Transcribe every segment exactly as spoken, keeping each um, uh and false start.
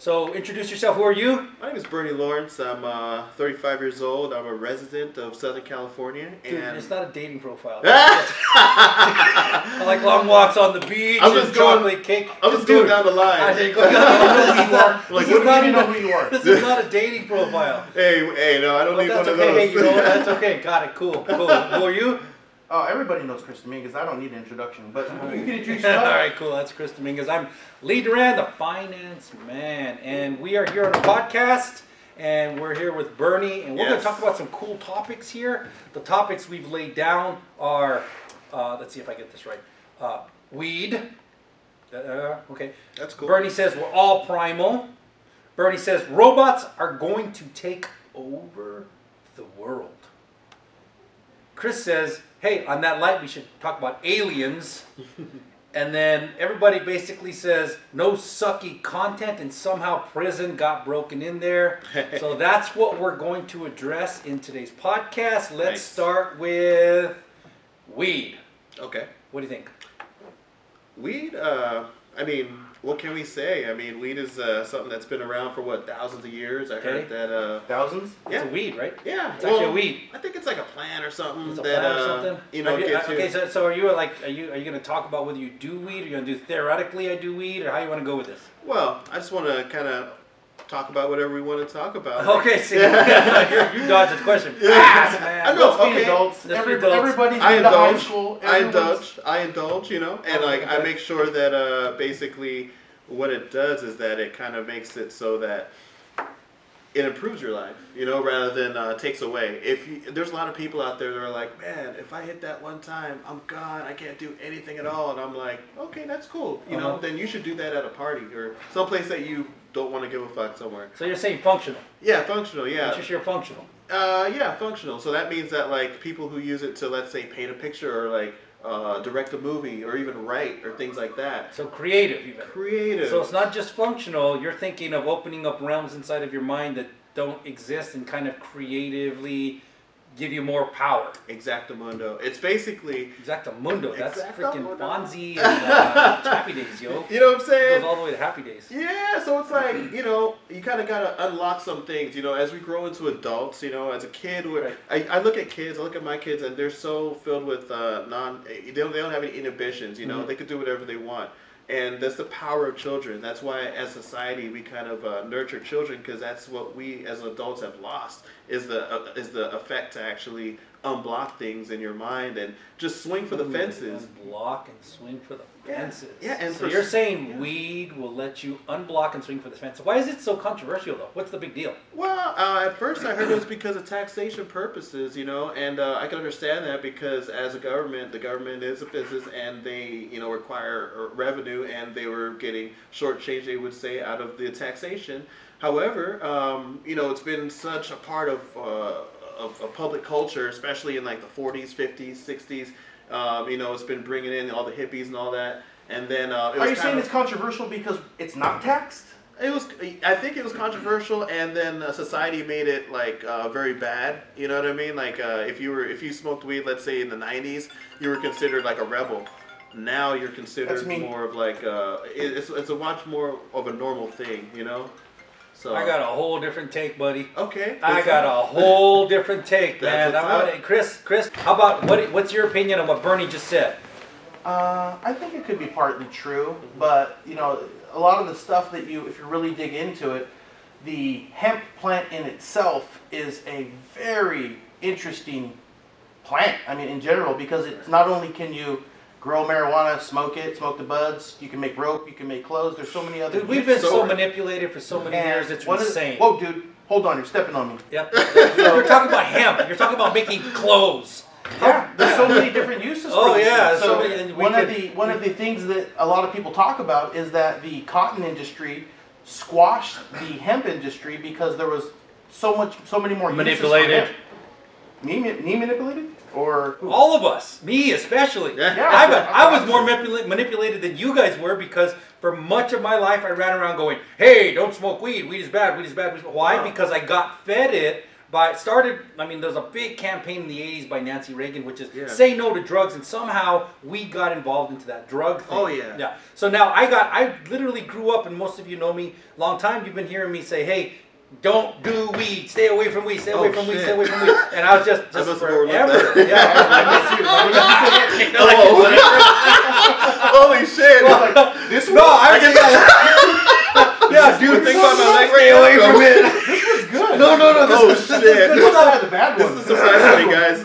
So introduce yourself. Who are you? My name is Bernie Lawrence. I'm uh, thirty-five years old. I'm a resident of Southern California. Dude, and it's not a dating profile. I like long walks on the beach. I'm just going, I'm just going down the line. I think going down the line. Like, what do you know who you are? This is not a dating profile. Hey, hey, no, I don't well, need one okay, of those. Hey, you know, that's okay. Got it. Cool, cool. Who are you? Oh, everybody knows Chris Dominguez. I don't need an introduction, but you can introduce yourself. All right, cool. That's Chris Dominguez. I'm Lee Duran, the finance man, and we are here on a podcast, and we're here with Bernie, and we're yes. going to talk about some cool topics here. The topics we've laid down are, uh, let's see if I get this right, uh, weed. Uh, okay. That's cool. Bernie says we're all primal. Bernie says robots are going to take over the world. Chris says, hey, on that light, we should talk about aliens. And then everybody basically says, no sucky content, and somehow prison got broken in there. So that's what we're going to address in today's podcast. Let's nice. start with weed. Okay. What do you think? Weed, uh, I mean, what can we say? I mean, weed is uh, something that's been around for, what, thousands of years? I okay. heard that... Uh, thousands? Yeah. It's a weed, right? Yeah. It's well, actually a weed. I think it's like a plant or something. It's a plant that, or something? Uh, you know, you, gets I, okay, so, so are you like, are you, are you going to talk about whether you do weed, or you're going to do theoretically I do weed, or how you want to go with this? Well, I just want to kind of talk about whatever we want to talk about. Okay, see, yeah. you dodged the question. Yeah. Ah, man. I know, okay. Adults. Every, adults. Everybody's I indulge. High school. I indulge. I indulge, you know, and oh, like okay. I make sure that uh, basically what it does is that it kind of makes it so that it improves your life, you know, rather than uh, takes away. If you, there's a lot of people out there that are like, man, if I hit that one time, I'm gone. I can't do anything at all. And I'm like, okay, that's cool. You uh-huh. know, then you should do that at a party or someplace that you don't want to give a fuck somewhere. So you're saying functional? Yeah, functional. Yeah. That's just your functional. Uh, yeah, functional. So that means that like people who use it to, let's say, paint a picture or like uh, direct a movie or even write or things like that. So creative, even. Creative. So it's not just functional. You're thinking of opening up realms inside of your mind that don't exist and kind of creatively give you more power. Exactamundo. It's basically... Exactamundo. That's freaking Bonzi and uh, Happy Days, yo. You know what I'm saying? It goes all the way to Happy Days. Yeah, so it's like, you know, you kind of got to unlock some things, you know, as we grow into adults, you know, as a kid, right. I, I look at kids, I look at my kids, and they're so filled with uh, non... They don't, they don't have any inhibitions, you know? Mm-hmm. They could do whatever they want. And that's the power of children. That's why, as society, we kind of uh, nurture children, because that's what we, as adults, have lost, is the uh, is the effect to actually unblock things in your mind and just swing for the fences. Unblock and swing for the fences. Yeah, yeah and so for, you're saying yeah. weed will let you unblock and swing for the fences. Why is it so controversial, though? What's the big deal? Well, uh, at first I heard it was because of taxation purposes, you know, and uh, I can understand that because as a government, the government is a business and they, you know, require revenue and they were getting shortchanged, they would say, out of the taxation. However, um, you know, it's been such a part of... Uh, Of, of public culture, especially in like the forties, fifties, sixties, um, you know, it's been bringing in all the hippies and all that. And then, uh, it was are you saying it's controversial because it's not taxed? It was. I think it was controversial, and then uh, society made it like uh, very bad. You know what I mean? Like uh, if you were, if you smoked weed, let's say in the nineties, you were considered like a rebel. Now you're considered more of like uh, it, it's it's a much more of a normal thing. You know. So. I got a whole different take, buddy. Okay. I got up. a whole different take, man. I'm gonna, Chris, Chris, how about what? What's your opinion on what Bernie just said? Uh, I think it could be partly true, but you know, a lot of the stuff that you, if you really dig into it, the hemp plant in itself is a very interesting plant. I mean, in general, because it's not only can you grow marijuana, smoke it, smoke the buds. You can make rope, you can make clothes. There's so many other... Dude, we've been so manipulated for so many and years, it's insane. Is, whoa, dude, hold on, you're stepping on me. Yep. You're talking about hemp. You're talking about making clothes. Yeah, there's so many different uses oh, for it. Oh, yeah. So, so many, and we one, could, of the, one of the things that a lot of people talk about is that the cotton industry squashed the hemp industry because there was so much, so many more manipulated. uses Manipulated. Me, me manipulated? Or who? All of us, me especially. Yeah, I, was, I was more manipula manipulated than you guys were because for much of my life I ran around going, "Hey, don't smoke weed. Weed is bad. Weed is bad." Weed is bad. Why? Wow. Because I got fed it by started, I mean, there's a big campaign in the eighties by Nancy Reagan, which is yeah. say no to drugs, and somehow we got involved into that drug thing. Oh yeah. Yeah. So now I got, I literally grew up, and most of you know me, long time, you've been hearing me say, hey, don't do weed, stay away from weed, stay away oh, from shit. weed, stay away from weed. And I was just, just I forever. Like yeah, I miss you. Like, holy shit. Well, this no, I, I guess. Yeah, dude, think about my leg. Stay away from it. This was good. No, no, no, this oh, was shit. This was not the bad one. This is a surprise me, guys.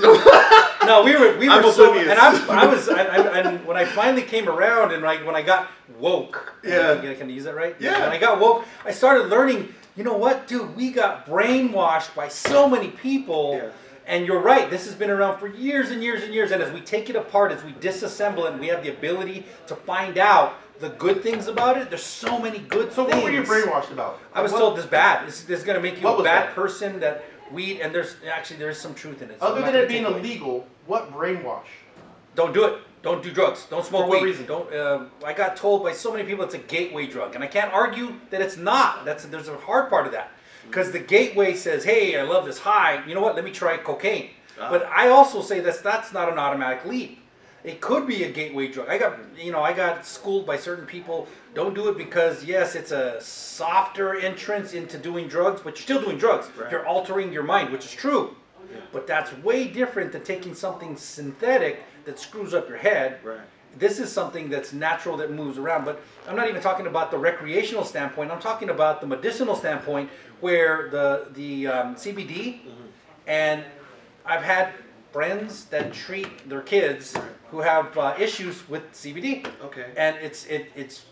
No, we were, we were I'm so, oblivious. and I, I was, I, I, and when I finally came around, and like when I got woke, yeah, can I, can I use that right? Yeah. When I got woke, I started learning, you know what, dude, we got brainwashed by so many people, yeah. and you're right, this has been around for years and years and years, and as we take it apart, as we disassemble it, and we have the ability to find out the good things about it, there's so many good so things. So what were you brainwashed about? I was what? told this bad, this, this is going to make you a bad that? person that... Weed, and there's actually there is some truth in it. So other than it being illegal, away. what brainwash? Don't do it. Don't do drugs. Don't smoke For what weed. Reason? Don't. Uh, I got told by so many people it's a gateway drug, and I can't argue that it's not. That's there's a hard part of that, because the gateway says, "Hey, I love this high. You know what? Let me try cocaine." Uh-huh. But I also say that's that's not an automatic leap. It could be a gateway drug. I got, you know, I got schooled by certain people. Don't do it because, yes, it's a softer entrance into doing drugs, but you're still doing drugs. Right. You're altering your mind, which is true. Yeah. But that's way different than taking something synthetic that screws up your head. Right. This is something that's natural that moves around. But I'm not even talking about the recreational standpoint. I'm talking about the medicinal standpoint where the, the um, C B D, mm-hmm. and I've had friends that treat their kids who have uh, issues with C B D. Okay. And it's it it's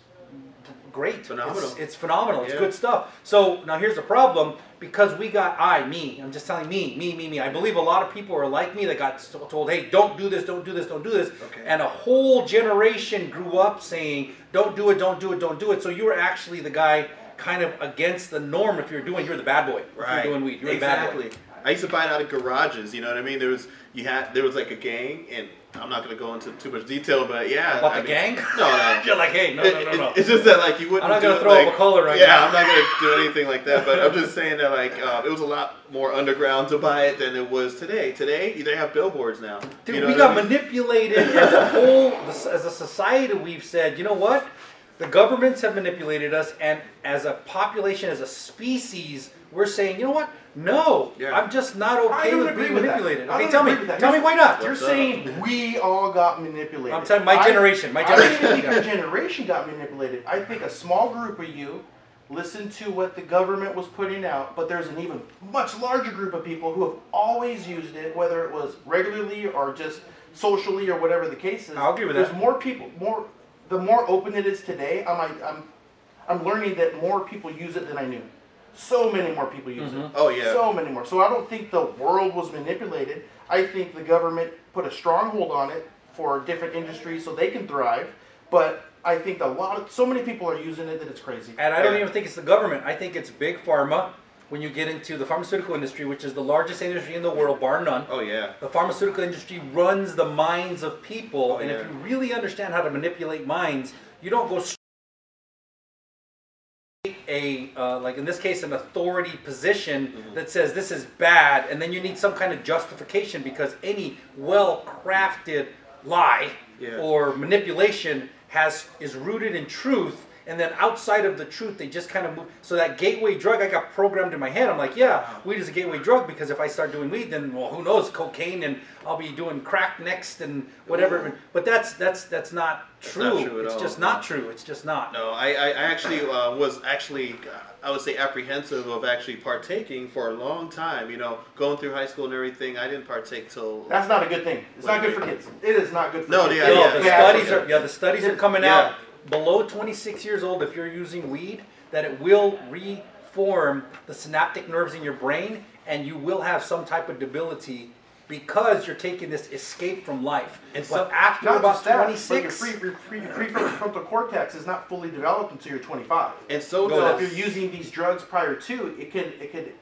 great. Phenomenal. It's, it's phenomenal. Yeah. It's good stuff. So now here's the problem, because we got I, me. I'm just telling me, me, me, me. I believe a lot of people are like me that got told, hey, don't do this, don't do this, don't do this. Okay. And a whole generation grew up saying, don't do it, don't do it, don't do it. So you were actually the guy kind of against the norm. If you're doing, you're the bad boy. Right. If you're doing weed, you're exactly. the bad boy. I used to buy it out of garages, you know what I mean? There was you had there was like a gang, and I'm not gonna go into too much detail, but yeah. About I the mean, gang? No, no. You're like, hey, no, it, no, no, no. It, it's just that like you wouldn't. I'm not do gonna it, throw like, up a color right yeah, now. Yeah, I'm not gonna do anything like that. But I'm just saying that like uh, it was a lot more underground to buy it than it was today. Today they have billboards now. Dude, you know we got I mean? manipulated as a whole, as a society. We've said, you know what? The governments have manipulated us, and as a population, as a species, we're saying, you know what? No, yeah. I'm just not okay with being manipulated. Okay, tell me, tell me why not? You're saying we all got manipulated. I'm telling my generation, my generation. I don't think your generation got manipulated. I think a small group of you listened to what the government was putting out, but there's an even much larger group of people who have always used it, whether it was regularly or just socially or whatever the case is. I'll agree with that. There's more people, more. The more open it is today, I'm I'm I'm learning that more people use it than I knew. So many more people use mm-hmm. it. Oh, yeah. So many more. So I don't think the world was manipulated. I think the government put a stronghold on it for different industries so they can thrive. But I think a lot of, so many people are using it that it's crazy. And I don't yeah. even think it's the government. I think it's big pharma. When you get into the pharmaceutical industry, which is the largest industry in the world, bar none. Oh, yeah. The pharmaceutical industry runs the minds of people. Oh, and yeah. if you really understand how to manipulate minds, you don't go straight a uh, like in this case an authority position mm-hmm. that says this is bad, and then you need some kind of justification, because any well-crafted lie yeah. or manipulation has is rooted in truth, and then outside of the truth they just kind of move. So that gateway drug, I got programmed in my head. I'm like, yeah, weed is a gateway drug, because if I start doing weed, then well, who knows, cocaine, and I'll be doing crack next and whatever. Ooh. But that's that's that's not that's true. Not true at it's all. just not true. It's just not. No, I I actually uh, was actually I would say apprehensive of actually partaking for a long time. You know, going through high school and everything, I didn't partake till. That's not a good thing. It's like, not good for kids. It is not good for no, kids. Yeah, no, yeah, the yeah, studies yeah. are yeah the studies are coming yeah. out. Below twenty-six years old, if you're using weed, that it will reform the synaptic nerves in your brain, and you will have some type of debility because you're taking this escape from life. And so after about twenty-six, your prefrontal cortex is not fully developed until you're twenty-five. And so, so if you're using these drugs prior to, it can it can. It,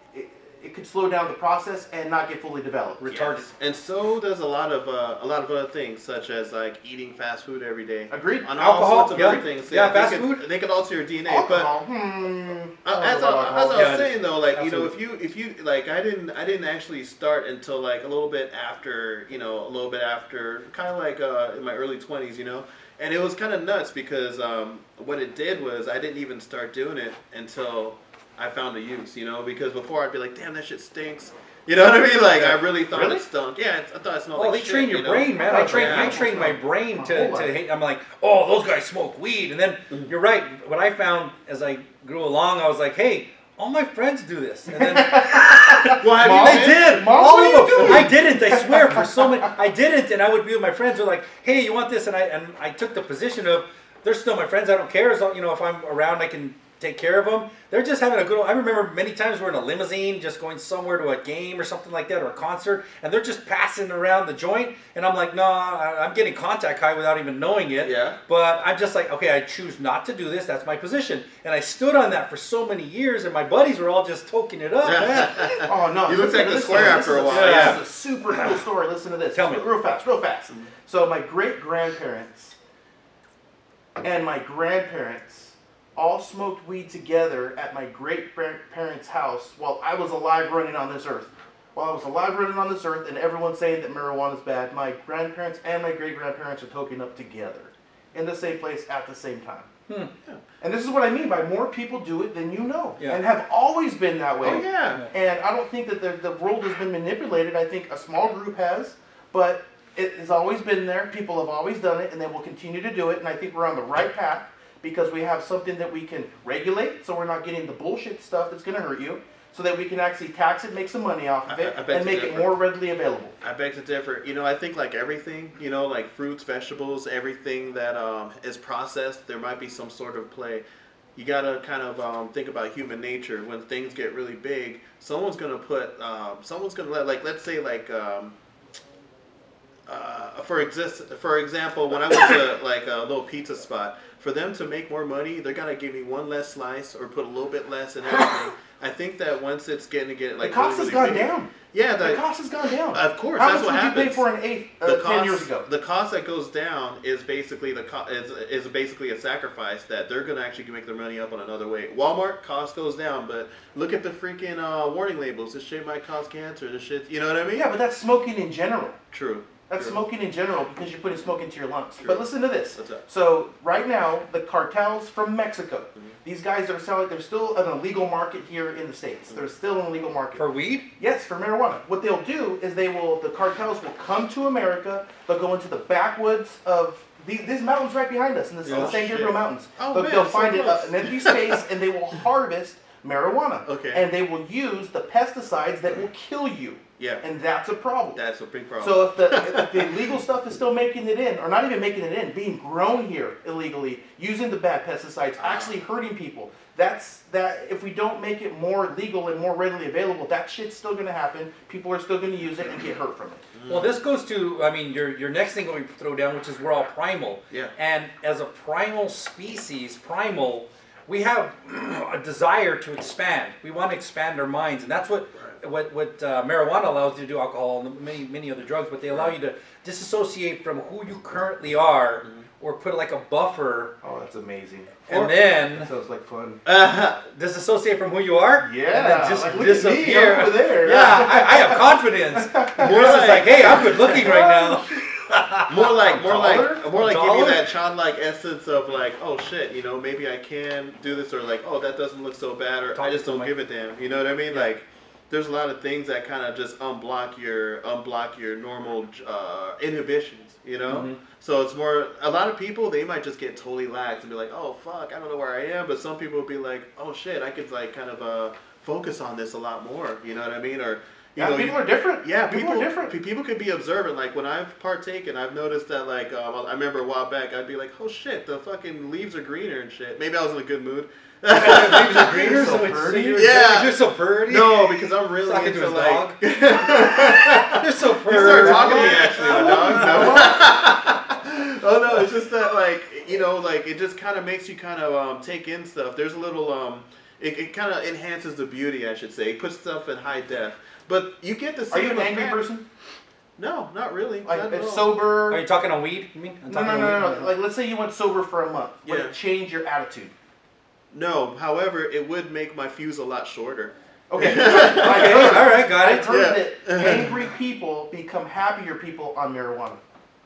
It could slow down the process and not get fully developed. Retarded. Yes. And so does a lot of uh, a lot of other things, such as like eating fast food every day. Agreed. On alcohol, all sorts of yeah. other things. Yeah, yeah fast could, food. They could alter your D N A. Alcohol. But, hmm. uh, that's all, that's what I was saying though. Like absolutely. You know, if you if you like, I didn't I didn't actually start until like a little bit after, you know, a little bit after, kind of like uh, in my early twenties, you know. And it was kind of nuts because um, what it did was I didn't even start doing it until I found a use, you know. Because before I'd be like, damn, that shit stinks. You know what I mean? Like, I really thought really? it stunk. Yeah, I thought it smelled oh, like shit. Oh, they train your you know? brain, man. I train, I train my brain to, to hate. I'm like, oh, those guys smoke weed. And then, you're right, what I found as I grew along, I was like, hey, all my friends do this. And then, well, I mean, they did. Mom, all of them. Doing? I didn't, I swear, for so many. I didn't, and I would be with my friends who were like, hey, you want this? And I and I took the position of, they're still my friends. I don't care. So, you know, if I'm around, I can take care of them. They're just having a good old, I remember many times we're in a limousine just going somewhere to a game or something like that or a concert, and they're just passing around the joint, and I'm like, no, nah, I'm getting contact high without even knowing it. Yeah. But I'm just like, okay, I choose not to do this. That's my position. And I stood on that for so many years, and my buddies were all just toking it up. Yeah. Oh, no. You look like the square after a while. This, yeah. This is a super cool story. Listen to this. Tell me. Real fast, real fast. So my great-grandparents and my grandparents all smoked weed together at my great-grandparents' house while I was alive running on this earth. While I was alive running on this earth and everyone's saying that marijuana is bad, my grandparents and my great-grandparents are toking up together in the same place at the same time. Hmm. Yeah. And this is what I mean by more people do it than you know, yeah. and have always been that way. Oh, yeah. And I don't think that the, the world has been manipulated. I think a small group has, but it has always been there. People have always done it, and they will continue to do it, and I think we're on the right path. Because we have something that we can regulate, so we're not getting the bullshit stuff that's going to hurt you, so that we can actually tax it, make some money off of it, I, I and make differ. it more readily available. I beg to differ. You know, I think like everything, you know, like fruits, vegetables, everything that um, is processed, there might be some sort of play. You got to kind of um, think about human nature. When things get really big, someone's going to put, um, someone's going to let, like, let's say like, um, uh, for, exist for example, when I went to like a little pizza spot, for them to make more money, they're gonna give me one less slice or put a little bit less in everything. I think that once it's getting to get like the cost really, really has gone big, down. Yeah, the, the cost has gone down. Of course, How that's much what would happens. You pay for an eighth uh, cost, ten years ago? The cost that goes down is basically the co is is basically a sacrifice that they're gonna actually make their money up on another way. Walmart cost goes down, but look at the freaking uh, warning labels. This shit might cause cancer. This shit, you know what I mean? Yeah, but that's smoking in general. True. That's True. smoking in general because you're putting smoke into your lungs. True. But listen to this. So right now, the cartels from Mexico, mm-hmm. these guys are selling, there's still an illegal market here in the States. Mm-hmm. There's still an illegal market. For weed? Yes, for marijuana. What they'll do is they will, the cartels will come to America, they'll go into the backwoods of, these, these mountains right behind us, in the, oh, the San Gabriel Mountains. Oh, they'll, man, they'll find so it, an empty space and they will harvest marijuana. Okay. And they will use the pesticides that will kill you. Yeah. And that's a problem. That's a big problem. So if the, if the illegal stuff is still making it in, or not even making it in, being grown here illegally, using the bad pesticides, actually hurting people, that's that. If we don't make it more legal and more readily available, that shit's still going to happen. People are still going to use it and get hurt from it. Well, this goes to, I mean, your, your next thing that we throw down, which is we're all primal. Yeah. And as a primal species, primal, we have a desire to expand. We want to expand our minds, and that's what... What what uh, marijuana allows you to do, alcohol and many many other drugs, but they allow you to disassociate from who you currently are, mm-hmm. or put like a buffer. Oh, that's amazing! And or, then that sounds like fun. Uh, disassociate from who you are. Yeah, and then just like, disappear me, over there. Yeah, I, I have confidence. More like, like, hey, I'm good looking right now. More like, more like, more like give you that childlike essence of like, oh shit, you know, maybe I can do this, or like, oh, that doesn't look so bad, or I just don't give a damn. You know what I mean? Yeah. Like. There's a lot of things that kind of just unblock your unblock your normal uh, inhibitions, you know? Mm-hmm. So it's more, a lot of people, they might just get totally lax and be like, oh, fuck, I don't know where I am. But some people will be like, oh, shit, I could, like, kind of uh, focus on this a lot more, you know what I mean? Or, you yeah, know, people you, are different. Yeah, people, people are different. People could be observant. Like, when I've partaken, I've noticed that, like, um, I remember a while back, I'd be like, oh, shit, the fucking leaves are greener and shit. Maybe I was in a good mood. Leaves are greener, you're so, so pretty. You're yeah, you're so pretty. No, because I'm really into to like. You're so pretty. You start talking to me actually, my dog. No. Oh no, it's just that like you know, like it just kind of makes you kind of um, take in stuff. There's a little um, it, it kind of enhances the beauty, I should say. It puts stuff in high def, but you get the same. Are you an angry person? No, not really. Like not if sober. Are you talking on weed? You mean? No, no, no, no, no. Like let's say you went sober for a month. Would yeah. it change your attitude? No, however, it would make my fuse a lot shorter. Okay, okay. All right, got it. I've heard yeah. that angry people become happier people on marijuana.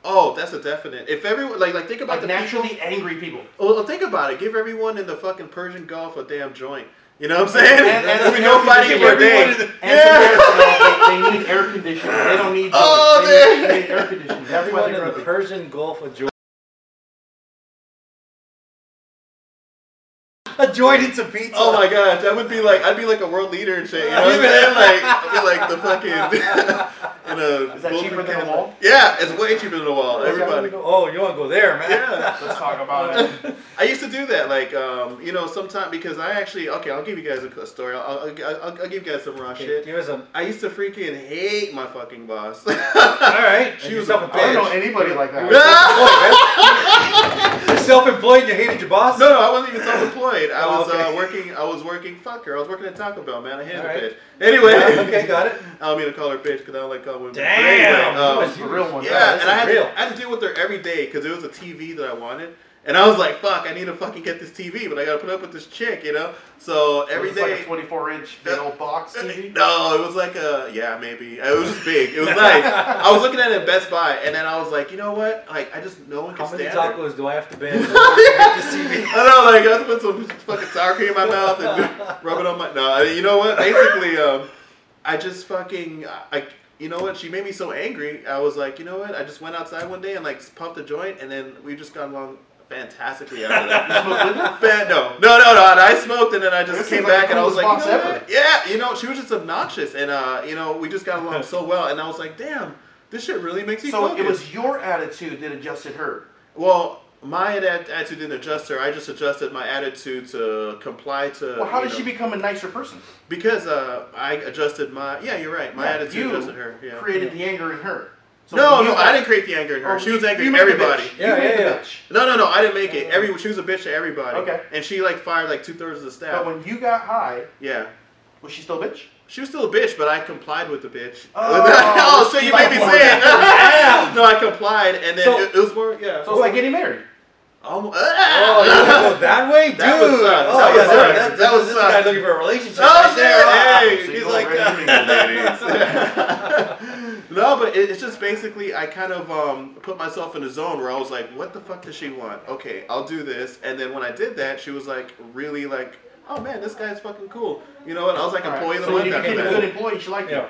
Oh, that's a definite. If everyone, like, like think about like the naturally people, angry people. Well, think about it. Give everyone in the fucking Persian Gulf a damn joint. You know what I'm saying? And, and, and no fighting for a day. The, yeah. they, they need air conditioning. They don't need. Oh, they, they need air conditioning. Everyone in the Persian Gulf a joint. A joint into pizza. Oh my gosh, that would be like, I'd be like a world leader and shit. You know what I'm saying? Like, I'd be like the fucking. In a Is that cheaper than a wall? Yeah, it's way cheaper than a wall. Everybody. Oh, you want to go there, man? Yeah. Let's talk about it. I used to do that, like, um, you know, sometimes because I actually, okay, I'll give you guys a story. I'll, I'll, I'll, I'll give you guys some raw okay, shit. Give us a. I used to freaking hate my fucking boss. All right. She and was self employed. I don't know anybody like that. You're self employed and you hated your boss? No, no, I wasn't even self employed. I was oh, okay. uh, working. I was working. Fuck her. I was working at Taco Bell, man. I hated right. a bitch. Anyway, okay, got it. I don't mean to call her bitch because I don't like calling women. Damn, anyway, um, the real one. Yeah, and I had, to, I had to deal with her every day because it was a T V that I wanted, and I was like, "Fuck, I need to fucking get this T V," but I gotta put up with this chick, you know. So every was day, like a twenty-four inch big old box T V. No, it was like a yeah, maybe. It was just big. It was nice. I was looking at it at Best Buy, and then I was like, you know what? Like, I just no one can stand it. How many tacos it. do I have to bend? I know, like, I have to put some fucking sour cream in my mouth and rub it on my. No, I mean, you know what? Basically, um, I just fucking I. You know what? She made me so angry. I was like, you know what? I just went outside one day and like puffed a joint, and then we just got along. Fantastically out of that. Fan, no, no, no, no. And I smoked, and then I just came back, like and I was like, you know what? Yeah, you know, she was just obnoxious, and uh, you know, we just got along so well, and I was like, damn, this shit really makes me. So focus. It was your attitude that adjusted her. Well, my attitude didn't adjust her. I just adjusted my attitude to comply to. Well, how did know, she become a nicer person? Because uh, I adjusted my. Yeah, you're right. My yeah, attitude you adjusted her. Yeah. Created yeah. the anger in her. So no, no, I didn't create the anger in her. Oh, she was angry at everybody. Yeah, yeah, yeah. No, no, no, I didn't make it. Every, she was a bitch to everybody. Okay. And she like fired like two thirds of the staff. But when you got high, yeah, was she still a bitch? She was still a bitch, but I complied with the bitch. Oh, oh so you made me say it. No, I complied, and then so, it, it was more. Yeah. So it's like getting married. Almost, ah, oh, you want to go that way, dude? That was suck. Oh, that was suck. That, that, that was this suck. guy looking for a relationship. Oh, right there. Hey, so he's like, uh, no, but it, it's just basically I kind of um, put myself in a zone where I was like, what the fuck does she want? Okay, I'll do this. And then when I did that, she was like, really like, oh man, this guy's fucking cool. You know what? I was like, employee of the month after that. So you became a good employee. She liked you.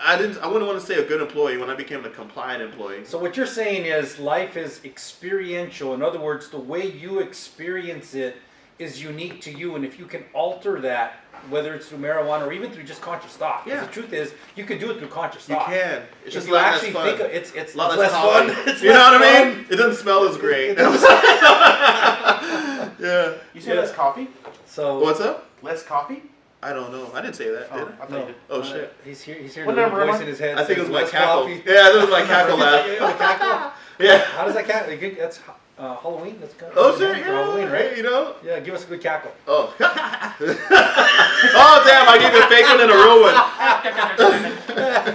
I didn't. I wouldn't want to say a good employee when I became a compliant employee. So what you're saying is life is experiential. In other words, the way you experience it is unique to you, and if you can alter that, whether it's through marijuana or even through just conscious thought, because yeah. the truth is, you can do it through conscious thought. You can. It's if just you actually fun. think of it's it's lot less, less fun. It's you less know what fun. I mean? It doesn't smell as great. yeah. You say yeah. less coffee. So what's up? Less coffee. I don't know. I didn't say that, did oh, I? I no. Oh, shit. He's here. He's here. What number voice in his head. I think it was my cackle. Coffee. Yeah, that was my cackle laugh. cackle? Yeah. How does that cackle? That's uh, Halloween. That's kind of oh, sure. Yeah. Halloween, right? You know? Yeah, give us a good cackle. Oh. oh, damn. I gave you a fake one and a real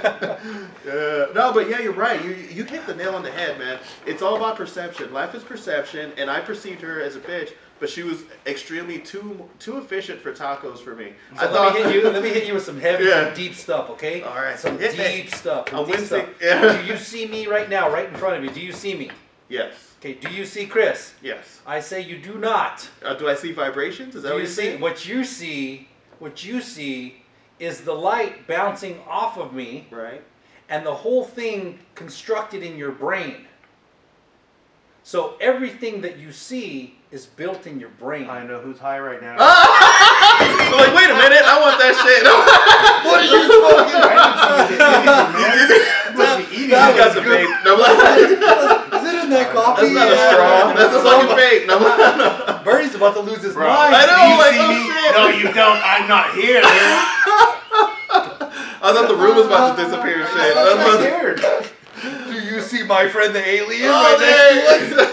one. uh, no, but yeah, you're right. You, you hit the nail on the head, man. It's all about perception. Life is perception, and I perceived her as a bitch. But she was extremely too too efficient for tacos for me. So I let thought me hit you, let me hit you with some heavy, yeah. some deep stuff, okay? All right, some yeah. deep stuff. Some deep stuff. Yeah. Do you see me right now, right in front of you? Do you see me? Yes. Okay. Do you see Chris? Yes. I say you do not. Uh, do I see vibrations? Is that do what you see? What you see? What you see is the light bouncing off of me, right? And the whole thing constructed in your brain. So everything that you see is built in your brain. I know who's high right now. I'm like, wait a minute, I want that shit. What are you smoking? That was good. Is it in that coffee? That's not a straw. That's a fucking vape. Bernie's about to lose his Bro. mind. I know, like, oh shit. No, you don't. I'm not here, man. I thought the room was about to disappear and shit. I'm scared. Do you see my friend the alien oh, right next to us?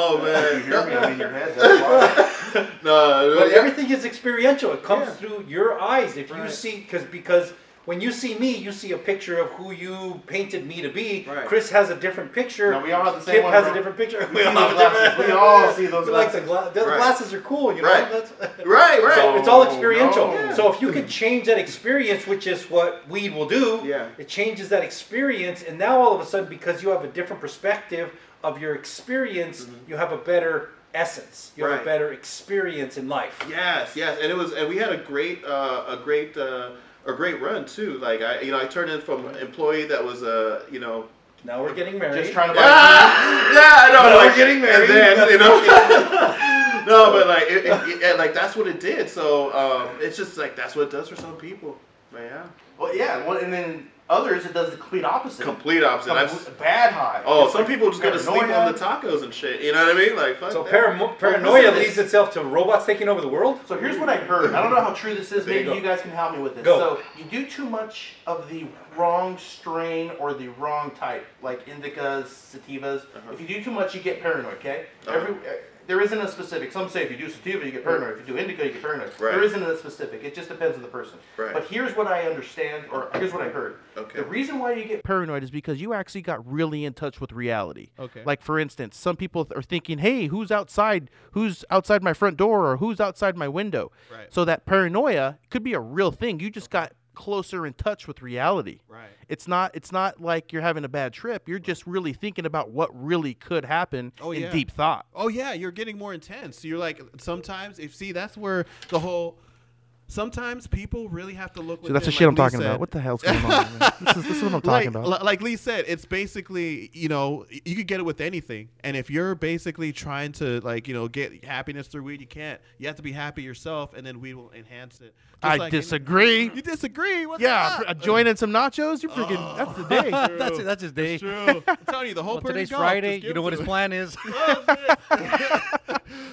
Oh man! You hear me? I'm in your head. That's why. no, but everything is experiential. It comes yeah. through your eyes. If right. you see, because because When you see me, you see a picture of who you painted me to be. Right. Chris has a different picture. No, we all have the same Kip one, has bro. a different picture. We, we all have different. We all see those we glasses. Like the gla those right. glasses are cool, you know. Right, That's right. right. So, it's all experiential. No. Yeah. So if you could change that experience, which is what weed will do, yeah. it changes that experience. And now all of a sudden, because you have a different perspective of your experience, mm-hmm. you have a better essence. You right. have a better experience in life. Yes, yes. And it was, and we had a great, uh, a great. Uh, A great run too. Like I, you know, I turned in from an employee that was a, uh, you know. Now we're getting married. Just trying to buy. Yeah, yeah I know. But like, we're getting married. And then, you know. No, but like, it, it, it, like that's what it did. So um, it's just like that's what it does for some people. But yeah. Well, yeah. Well, and then others, it does the complete opposite. Complete opposite. I've, bad high. Oh, it's some like people just gonna sleep on the tacos and shit. You know what I mean? Like fuck. So that. Para paranoia leads this. itself to robots taking over the world. So here's what I heard. I don't know how true this is. There Maybe you, you guys can help me with this. Go. So you do too much of the wrong strain or the wrong type, like indicas, sativas. Uh-huh. If you do too much, you get paranoid. Okay. Uh-huh. Every. There isn't a specific. Some say if you do sativa, you get paranoid. If you do indica, you get paranoid. Right. There isn't a specific. It just depends on the person. Right. But here's what I understand, or here's what I heard. Okay. The reason why you get paranoid is because you actually got really in touch with reality. Okay. Like, for instance, some people are thinking, hey, who's outside? Who's outside my front door or who's outside my window? Right. So that paranoia could be a real thing. You just got closer in touch with reality. Right. It's not it's not like you're having a bad trip. You're just really thinking about what really could happen oh, in yeah. deep thought. Oh yeah, you're getting more intense. You're like sometimes if see that's where the whole sometimes people really have to look. So that's the shit like I'm Lee talking said. about. What the hell's going on? Man? This is this is what I'm talking like, about. Like Lee said, it's basically, you know, you could get it with anything. And if you're basically trying to like, you know, get happiness through weed, you can't. You have to be happy yourself and then weed will enhance it. Just I like, disagree. You disagree? What's yeah, up? Join in some nachos. You're freaking. Oh, that's the day. that's it. That's his day. It's true. I'm telling you, the whole well, today's golf, Friday. You know what his plan is.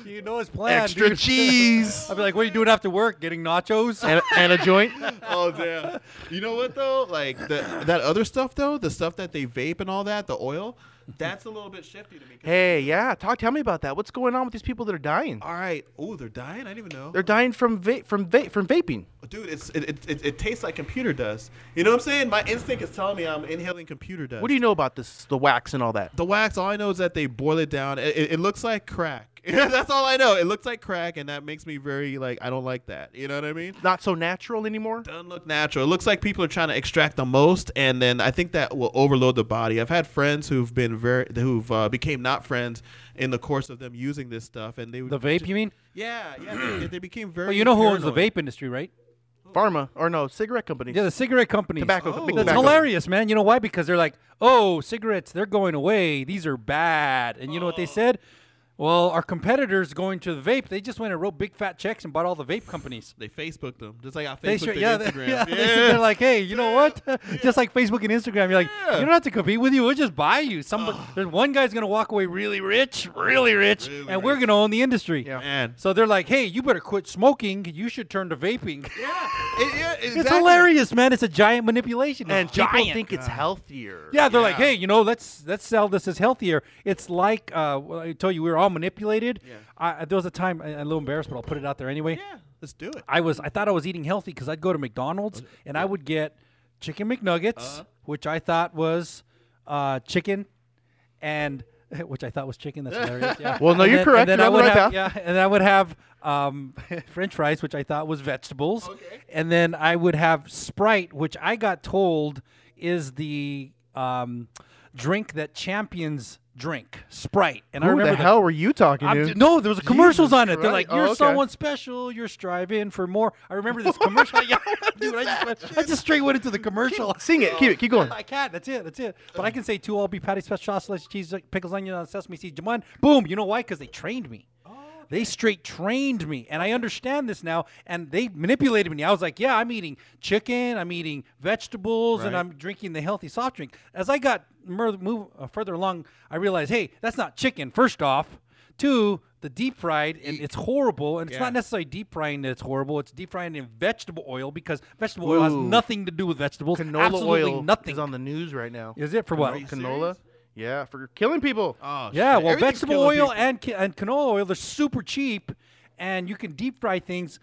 You know his plan. Extra dude. cheese. I'll be like, what are you doing after work? Getting nachos and, and a joint. Oh damn. You know what though? Like the, that other stuff though, the stuff that they vape and all that, the oil. That's a little bit shifty to me. Hey, yeah, talk. Tell me about that. What's going on with these people that are dying? All right. Oh, they're dying. I didn't even know. They're dying from va from va from vaping. Dude, it's it, it it it tastes like computer dust. You know what I'm saying? My instinct is telling me I'm inhaling computer dust. What do you know about this? The wax and all that. The wax. All I know is that they boil it down. It, it, it looks like crack. That's all I know. It looks like crack, and that makes me very like I don't like that. You know what I mean? Not so natural anymore. Doesn't look natural. It looks like people are trying to extract the most, and then I think that will overload the body. I've had friends who've been. Very, who've uh, became not friends in the course of them using this stuff, and they would the vape. Just, you mean? Yeah, yeah. They, they became very. Well, you know who paranoid. owns the vape industry, right? Pharma or no cigarette companies? Yeah, the cigarette companies. Tobacco. Oh. That's tobacco. Hilarious, man. You know why? Because they're like, oh, cigarettes, they're going away. These are bad, and you oh. know what they said? Well, our competitors going to the vape, they just went and wrote big fat checks and bought all the vape companies. They Facebooked them. Just like I Facebooked they sure, yeah, Instagram. They, yeah, yeah. They they're like, hey, you know what? Yeah. Just like Facebook and Instagram, you're like, yeah. you don't have to compete with you. We'll just buy you. Somebody, there's one guy's going to walk away really rich, really rich, really and rich. We're going to own the industry. Yeah. Man. So they're like, hey, you better quit smoking. You should turn to vaping. Yeah. It, yeah exactly. It's hilarious, man. It's a giant manipulation. And people giant. think it's healthier. Yeah, they're yeah. like, hey, you know, let's let's sell this as healthier. It's like, uh, well, I told you, we were all manipulated. Yeah. I, there was a time I, I'm a little embarrassed, but I'll put it out there anyway. Yeah, let's do it. I was I thought I was eating healthy because I'd go to McDonald's okay. and I would get chicken McNuggets, uh-huh. which I thought was uh, chicken, and which I thought was chicken. That's hilarious. Yeah. Well, no, and you're then, correct. And then I would right have, yeah, and then I would have um, French fries, which I thought was vegetables, okay. and then I would have Sprite, which I got told is the um, drink that champions. Drink Sprite, and Who I remember the hell that, were you talking I'm, to? No, there was commercials Jesus on it. Christ. They're like, "You're oh, okay. someone special. You're striving for more." I remember this commercial. Yeah, dude, I just, went, I just straight went into the commercial. Keep, sing it. Oh. Keep it. Keep going. I can't. That's it. That's it. But I can say two all beef patties, special sauce, lettuce, cheese, pickles, onion, sesame seed, jamon. Boom. You know why? Because they trained me. They straight trained me, and I understand this now, and they manipulated me. I was like, yeah, I'm eating chicken, I'm eating vegetables, right. and I'm drinking the healthy soft drink. As I got move, uh, further along, I realized, hey, that's not chicken, first off. Two, the deep fried, and it's horrible, and yeah. it's not necessarily deep frying that's horrible. It's deep frying in vegetable oil because vegetable Ooh. oil has nothing to do with vegetables. Canola Absolutely oil nothing. is on the news right now. Is it for what? Canola? Serious? Yeah, for killing people. Oh, yeah, shit. Well, vegetable oil and, and canola oil, they're super cheap, and you can deep fry things.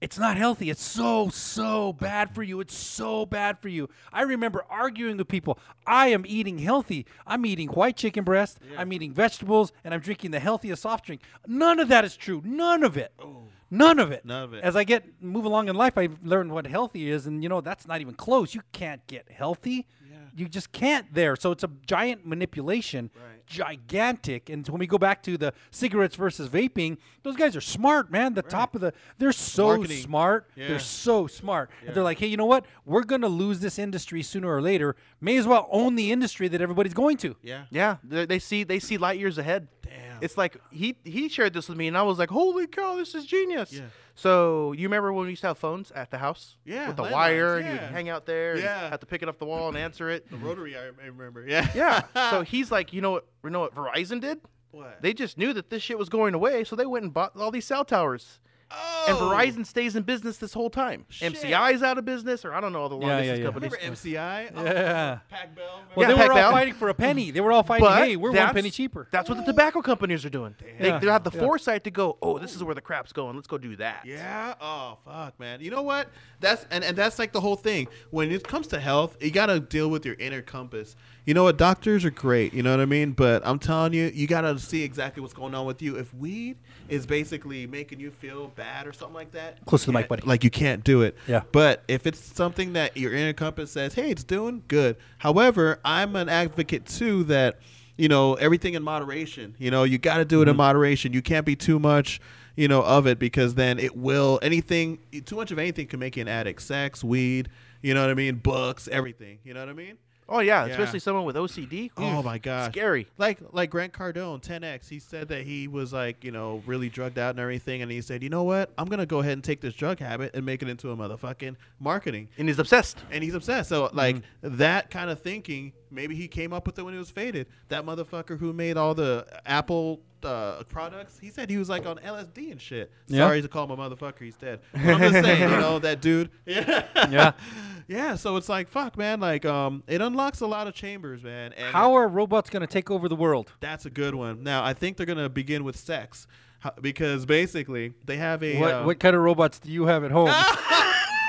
It's not healthy. It's so, so bad for you. It's so bad for you. I remember arguing with people. I am eating healthy. I'm eating white chicken breast. Yeah. I'm eating vegetables, and I'm drinking the healthiest soft drink. None of that is true. None of it. Oh. None of it. None of it. As I get move along in life, I've learned what healthy is, and, you know, that's not even close. You can't get healthy. Yeah. You just can't there. So it's a giant manipulation, right. Gigantic. And when we go back to the cigarettes versus vaping, those guys are smart, man. The right. top of the – they're so Marketing. smart. Yeah. They're so smart. Yeah. And they're like, hey, you know what? We're going to lose this industry sooner or later. May as well own the industry that everybody's going to. Yeah. Yeah. They, they see they see light years ahead. Damn. It's like he, he shared this with me, and I was like, holy cow, this is genius. Yeah. So you remember when we used to have phones at the house? Yeah. With the wire, lines, yeah. and you'd hang out there. Yeah. And have to pick it up the wall and answer it. The rotary, I remember. Yeah. Yeah. So he's like, you know what, you know what Verizon did? What? They just knew that this shit was going away, so they went and bought all these cell towers. Oh. And Verizon stays in business this whole time. Shit. M C I's out of business, or I don't know all the yeah, yeah, yeah. companies. Remember M C I? Oh, yeah. PacBell. Well, yeah, they Pac were Bell. all fighting for a penny. They were all fighting, but hey, we're one penny cheaper. That's what the tobacco companies are doing. Yeah. They, they have the yeah. foresight to go, oh, this is where the crap's going. Let's go do that. Yeah? Oh, fuck, man. You know what? That's and, and that's like the whole thing. When it comes to health, you got to deal with your inner compass. You know what? Doctors are great. You know what I mean? But I'm telling you, you got to see exactly what's going on with you. If weed is basically making you feel bad or something like that, close to the mic, buddy. Like, you can't do it. Yeah. But if it's something that your inner compass says, hey, it's doing good. However, I'm an advocate too that, you know, everything in moderation. You know, you got to do it mm-hmm. in moderation. You can't be too much, you know, of it, because then it will anything too much of anything can make you an addict. Sex, weed, you know what I mean? Books, everything. You know what I mean? Oh, yeah, yeah, especially someone with O C D. Oh, my God. Scary. Like like Grant Cardone, ten X, he said that he was, like, you know, really drugged out and everything. And he said, you know what? I'm going to go ahead and take this drug habit and make it into a motherfucking marketing. And he's obsessed. And he's obsessed. So, like, mm-hmm. that kind of thinking, maybe he came up with it when he was faded. That motherfucker who made all the Apple uh, products, he said he was, like, on L S D and shit. Yeah. Sorry to call him a motherfucker. He's dead. But I'm just saying, you know, that dude. Yeah. Yeah. Yeah, so it's like, fuck, man. Like, um, it unlocks a lot of chambers, man. And how are robots going to take over the world? That's a good one. Now, I think they're going to begin with sex, how, because basically they have a. What, um, what kind of robots do you have at home?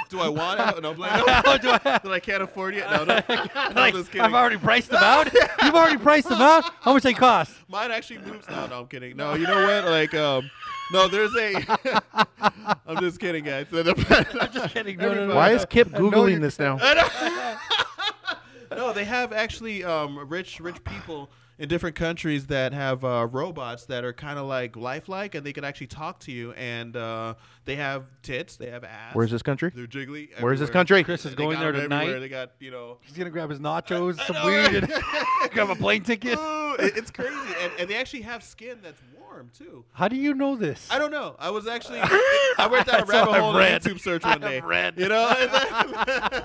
Do I want it? No, blame. That I can't afford it. No, no. I'm like, just kidding. I've already priced them out. You've already priced them out. How much they cost? Mine actually moves. No, no, I'm kidding. No, you know what? Like, um. No, there's a. I'm just kidding, guys. I'm just kidding. No, no, no, Why no. is Kip Googling this now? No, they have actually um, rich, rich people in different countries that have uh, robots that are kind of like lifelike, and they can actually talk to you. And uh, they have tits, they have ass. Where's this country? They're jiggly. Everywhere. Where's this country? Chris is they going there tonight. Everywhere. They got, you know, he's gonna grab his nachos, I, I some know, weed, right? and grab a plane ticket. Ooh, it, it's crazy, and, and they actually have skin that's warm too. How do you know this? I don't know. I was actually I went down a rabbit hole in YouTube search one day. Read. You know, then,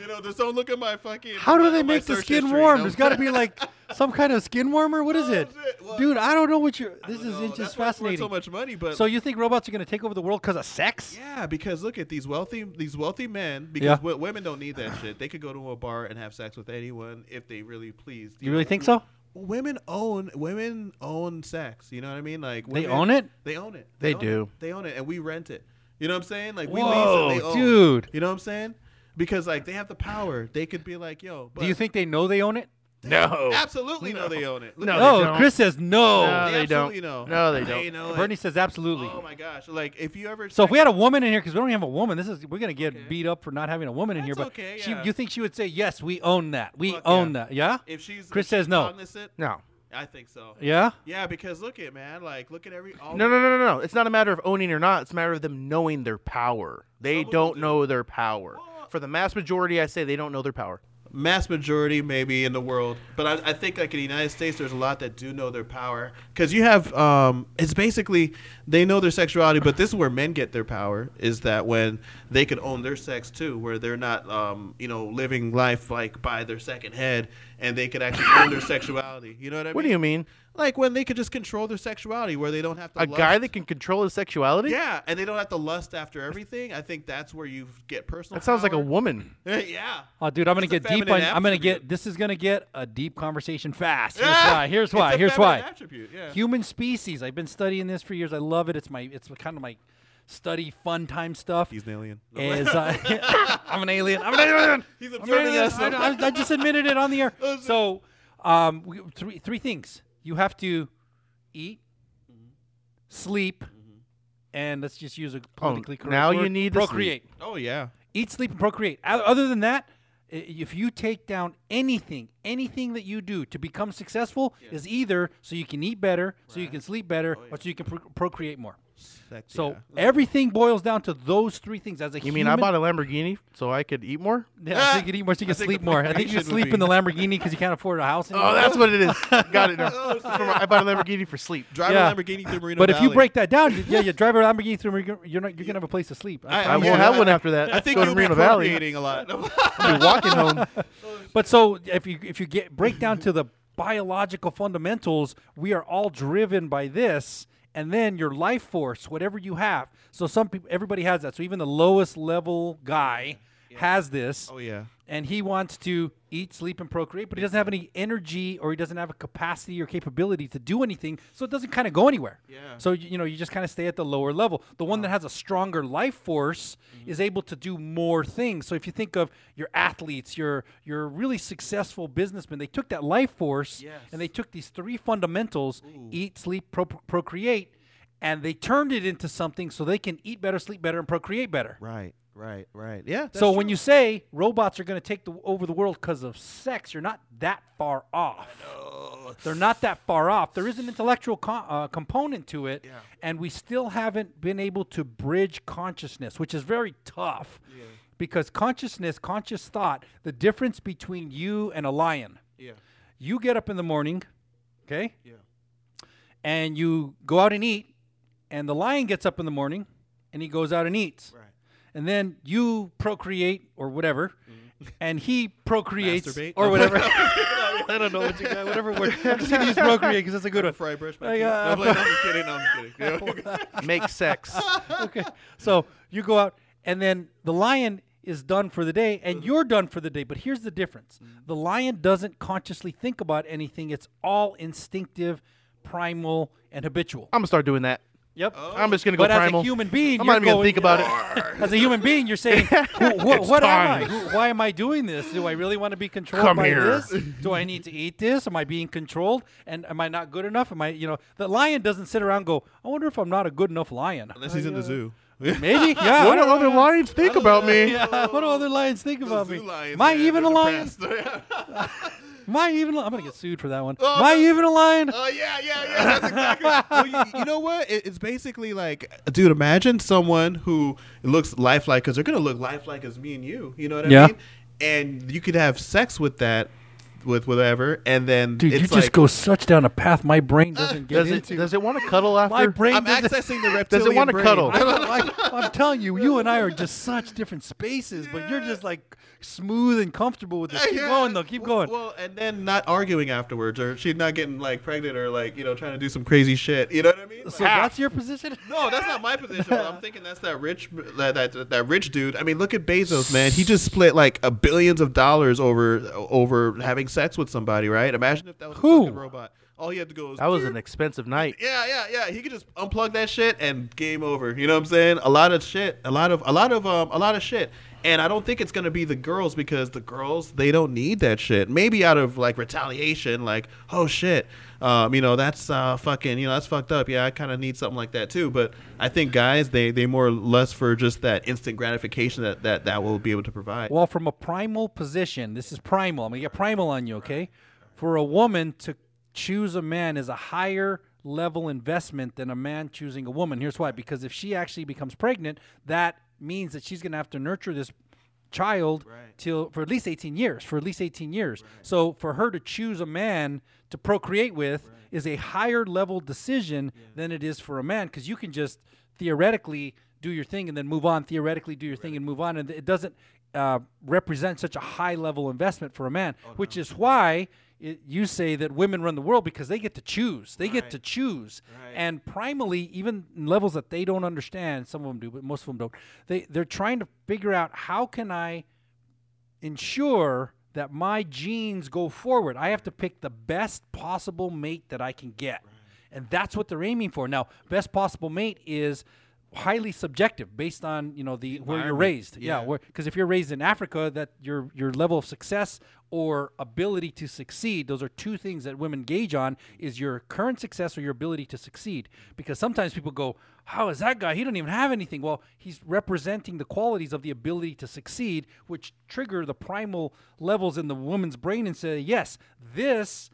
you know, there's don't look at my fucking. How do they make the skin history, warm? You know? There's got to be like some kind of skin warmer? What is it? Well, dude, I don't know what you're... This is know. just That's fascinating. So much money, but... So you think robots are going to take over the world because of sex? Yeah, because look at these wealthy these wealthy men, because yeah. w women don't need that shit. They could go to a bar and have sex with anyone if they really pleased. You, you really know? think so? Women own women own sex. You know what I mean? Like women, They own it? They own it. They, they own do. It. They own it, and we rent it. You know what I'm saying? Like, we Whoa, lease it, they own. dude. You know what I'm saying? Because, like, they have the power. They could be like, yo... But do you think they know they own it? No. Absolutely no. know they own it. Look no, no Chris says no. No, they, they don't. Know. No, they don't. They know Bernie it. says absolutely. Oh, my gosh. Like, if you ever... So if we had a woman in here, because we don't have a woman, this is we're going to get okay. beat up for not having a woman That's in here. But okay, yeah. she, you think she would say, yes, we own that. We Fuck own yeah. that. Yeah? If she's Chris if says she's no. cognizant, no. I think so. Yeah? Yeah, because look at, man. Like, look at every... All no, no, no, no, no. It's not a matter of owning or not. It's a matter of them knowing their power. They Someone don't do. know their power. Well, for the mass majority, I say they don't know their power. Mass majority maybe in the world, but I, I think like in the United States, there's a lot that do know their power, because you have um, it's basically they know their sexuality, but this is where men get their power, is that when they can own their sex too, where they're not um, you know, living life like by their second head, and they can actually own their sexuality. You know what I mean? What do you mean? Like when they could just control their sexuality, where they don't have to. A lust. guy that can control his sexuality? Yeah, and they don't have to lust after everything. I think that's where you get personal. That sounds power. like a woman. Yeah. Oh, dude, I'm gonna it's get deep. On, I'm gonna get. This is gonna get a deep conversation fast. Here's yeah. why. Here's why. It's a Here's why. Yeah. Human species. I've been studying this for years. I love it. It's my. It's kind of my study fun time stuff. He's an alien. No. Is, uh, I'm an alien. I'm an alien. He's observing us. I, I, I just admitted it on the air. So um, we, three, three things. You have to eat, mm-hmm. sleep, mm-hmm. and let's just use a politically oh, correct now word. Now you need procreate. To oh, yeah. Eat, sleep, and procreate. Other than that, if you take down anything, anything that you do to become successful yeah. is either so you can eat better, right. so you can sleep better, oh, yeah. or so you can pro procreate more. That, so yeah. everything boils down to those three things. As a you human, mean I bought a Lamborghini so I could eat more? Yeah, ah! so you could eat more, so you could sleep more. I think you should sleep in the Lamborghini because you can't afford a house anymore. Oh, that's what it is. Got it. No. Oh, I bought a Lamborghini for sleep. Drive yeah. a Lamborghini through Marina But Valley. If you break that down, you, yeah, you drive a Lamborghini through Marina You're, not, you're going to have a place to sleep. I, I, I won't yeah, have I, one after that. I think you'll be procreating a lot. I'll be walking home. But so if you, if you get break down to the biological fundamentals, we are all driven by this. And then your life force, whatever you have. So some people, everybody has that. So even the lowest level guy yeah. has this. Oh, yeah. And he wants to eat, sleep, and procreate, but he doesn't have any energy or he doesn't have a capacity or capability to do anything. So it doesn't kind of go anywhere. Yeah. So, you know, you just kind of stay at the lower level. The one wow. that has a stronger life force mm-hmm. is able to do more things. So if you think of your athletes, your, your really successful businessmen, they took that life force yes. and they took these three fundamentals, Ooh. eat, sleep, pro procreate, and they turned it into something so they can eat better, sleep better, and procreate better. Right. Right, right, yeah. So true. When you say robots are going to take the, over the world because of sex, you're not that far off. No. They're not that far off. There is an intellectual co uh, component to it, yeah. and we still haven't been able to bridge consciousness, which is very tough yeah. because consciousness, conscious thought, the difference between you and a lion. Yeah. You get up in the morning, okay? Yeah. And you go out and eat, and the lion gets up in the morning, and he goes out and eats. Right. And then you procreate or whatever, mm-hmm. and he procreates Masturbate. or whatever. I don't know what you got, whatever word. I'm just going to use procreate because that's a good one. Fry brush my teeth. Uh, no, I'm just kidding. No, I'm just kidding. Make sex. Okay. So you go out, and then the lion is done for the day, and you're done for the day. But here's the difference. Mm-hmm. The lion doesn't consciously think about anything. It's all instinctive, primal, and habitual. I'm going to start doing that. Yep. Oh. I'm just going to go but primal. But as a human being, I'm not even going to think about it. As a human being, you're saying, wh wh what time. am I? Who, why am I doing this? Do I really want to be controlled Come by here. this? Do I need to eat this? Am I being controlled? And am I not good enough? Am I, you know, the lion doesn't sit around and go, I wonder if I'm not a good enough lion. Unless he's uh, in the zoo. Maybe, yeah. What do other lions think about me? Yeah. What do other lions think about me? Am I even a lion? Am I even? I'm gonna get sued for that one. Oh, Am I even a lion? Oh uh, yeah, yeah, yeah. That's exactly. Well, you, you know what? It, it's basically like, dude. Imagine someone who looks lifelike, because they're gonna look lifelike as me and you. You know what I yeah. mean? And you could have sex with that, with whatever, and then dude, it's you like, just go such down a path. My brain doesn't uh, get does into. It, does it want to cuddle after? My brain. I'm accessing the reptilian. Does it want to cuddle? I, I, I'm telling you, you and I are just such different spaces, yeah. but you're just like smooth and comfortable with this. Keep yeah. going, though. Keep going. Well, well, and then not arguing afterwards, or she's not getting like pregnant, or like you know trying to do some crazy shit. You know what I mean? Like, so half. that's your position? No, that's not my position. But I'm thinking that's that rich, that, that that rich dude. I mean, look at Bezos, man. He just split like a billions of dollars over over having sex with somebody, right? Imagine if that was Who? a fucking robot. All he had to go was... That was an expensive night. Yeah, yeah, yeah. He could just unplug that shit and game over. You know what I'm saying? A lot of shit. A lot of... A lot of... Um, a lot of shit. And I don't think it's going to be the girls, because the girls, they don't need that shit. Maybe out of, like, retaliation, like, oh, shit. Um, you know, that's uh, fucking... You know, that's fucked up. Yeah, I kind of need something like that, too. But I think guys, they, they more or less for just that instant gratification that, that that will be able to provide. Well, from a primal position... This is primal. I'm going to get primal on you, okay? For a woman to... choose a man is a higher level investment than a man choosing a woman. Here's why. Because if she actually becomes pregnant, that means that she's going to have to nurture this child right. till for at least eighteen years, for at least eighteen years. Right. So for her to choose a man to procreate with right. is a higher level decision yeah. than it is for a man, because you can just theoretically do your thing and then move on, theoretically do your right. thing and move on. And it doesn't uh, represent such a high level investment for a man, oh, which no. is why... It, you say that women run the world, because they get to choose. They right. get to choose. Right. And primally, even in levels that they don't understand, some of them do, but most of them don't, they, they're trying to figure out, how can I ensure that my genes go forward? I have to pick the best possible mate that I can get. Right. And that's what they're aiming for. Now, best possible mate is highly subjective, based on, you know, the where you're raised. Yeah, yeah, because if you're raised in Africa, that your your level of success or ability to succeed, those are two things that women gauge on, is your current success or your ability to succeed. Because sometimes people go, how is that guy? He don't even have anything. Well, he's representing the qualities of the ability to succeed, which trigger the primal levels in the woman's brain and say, yes, this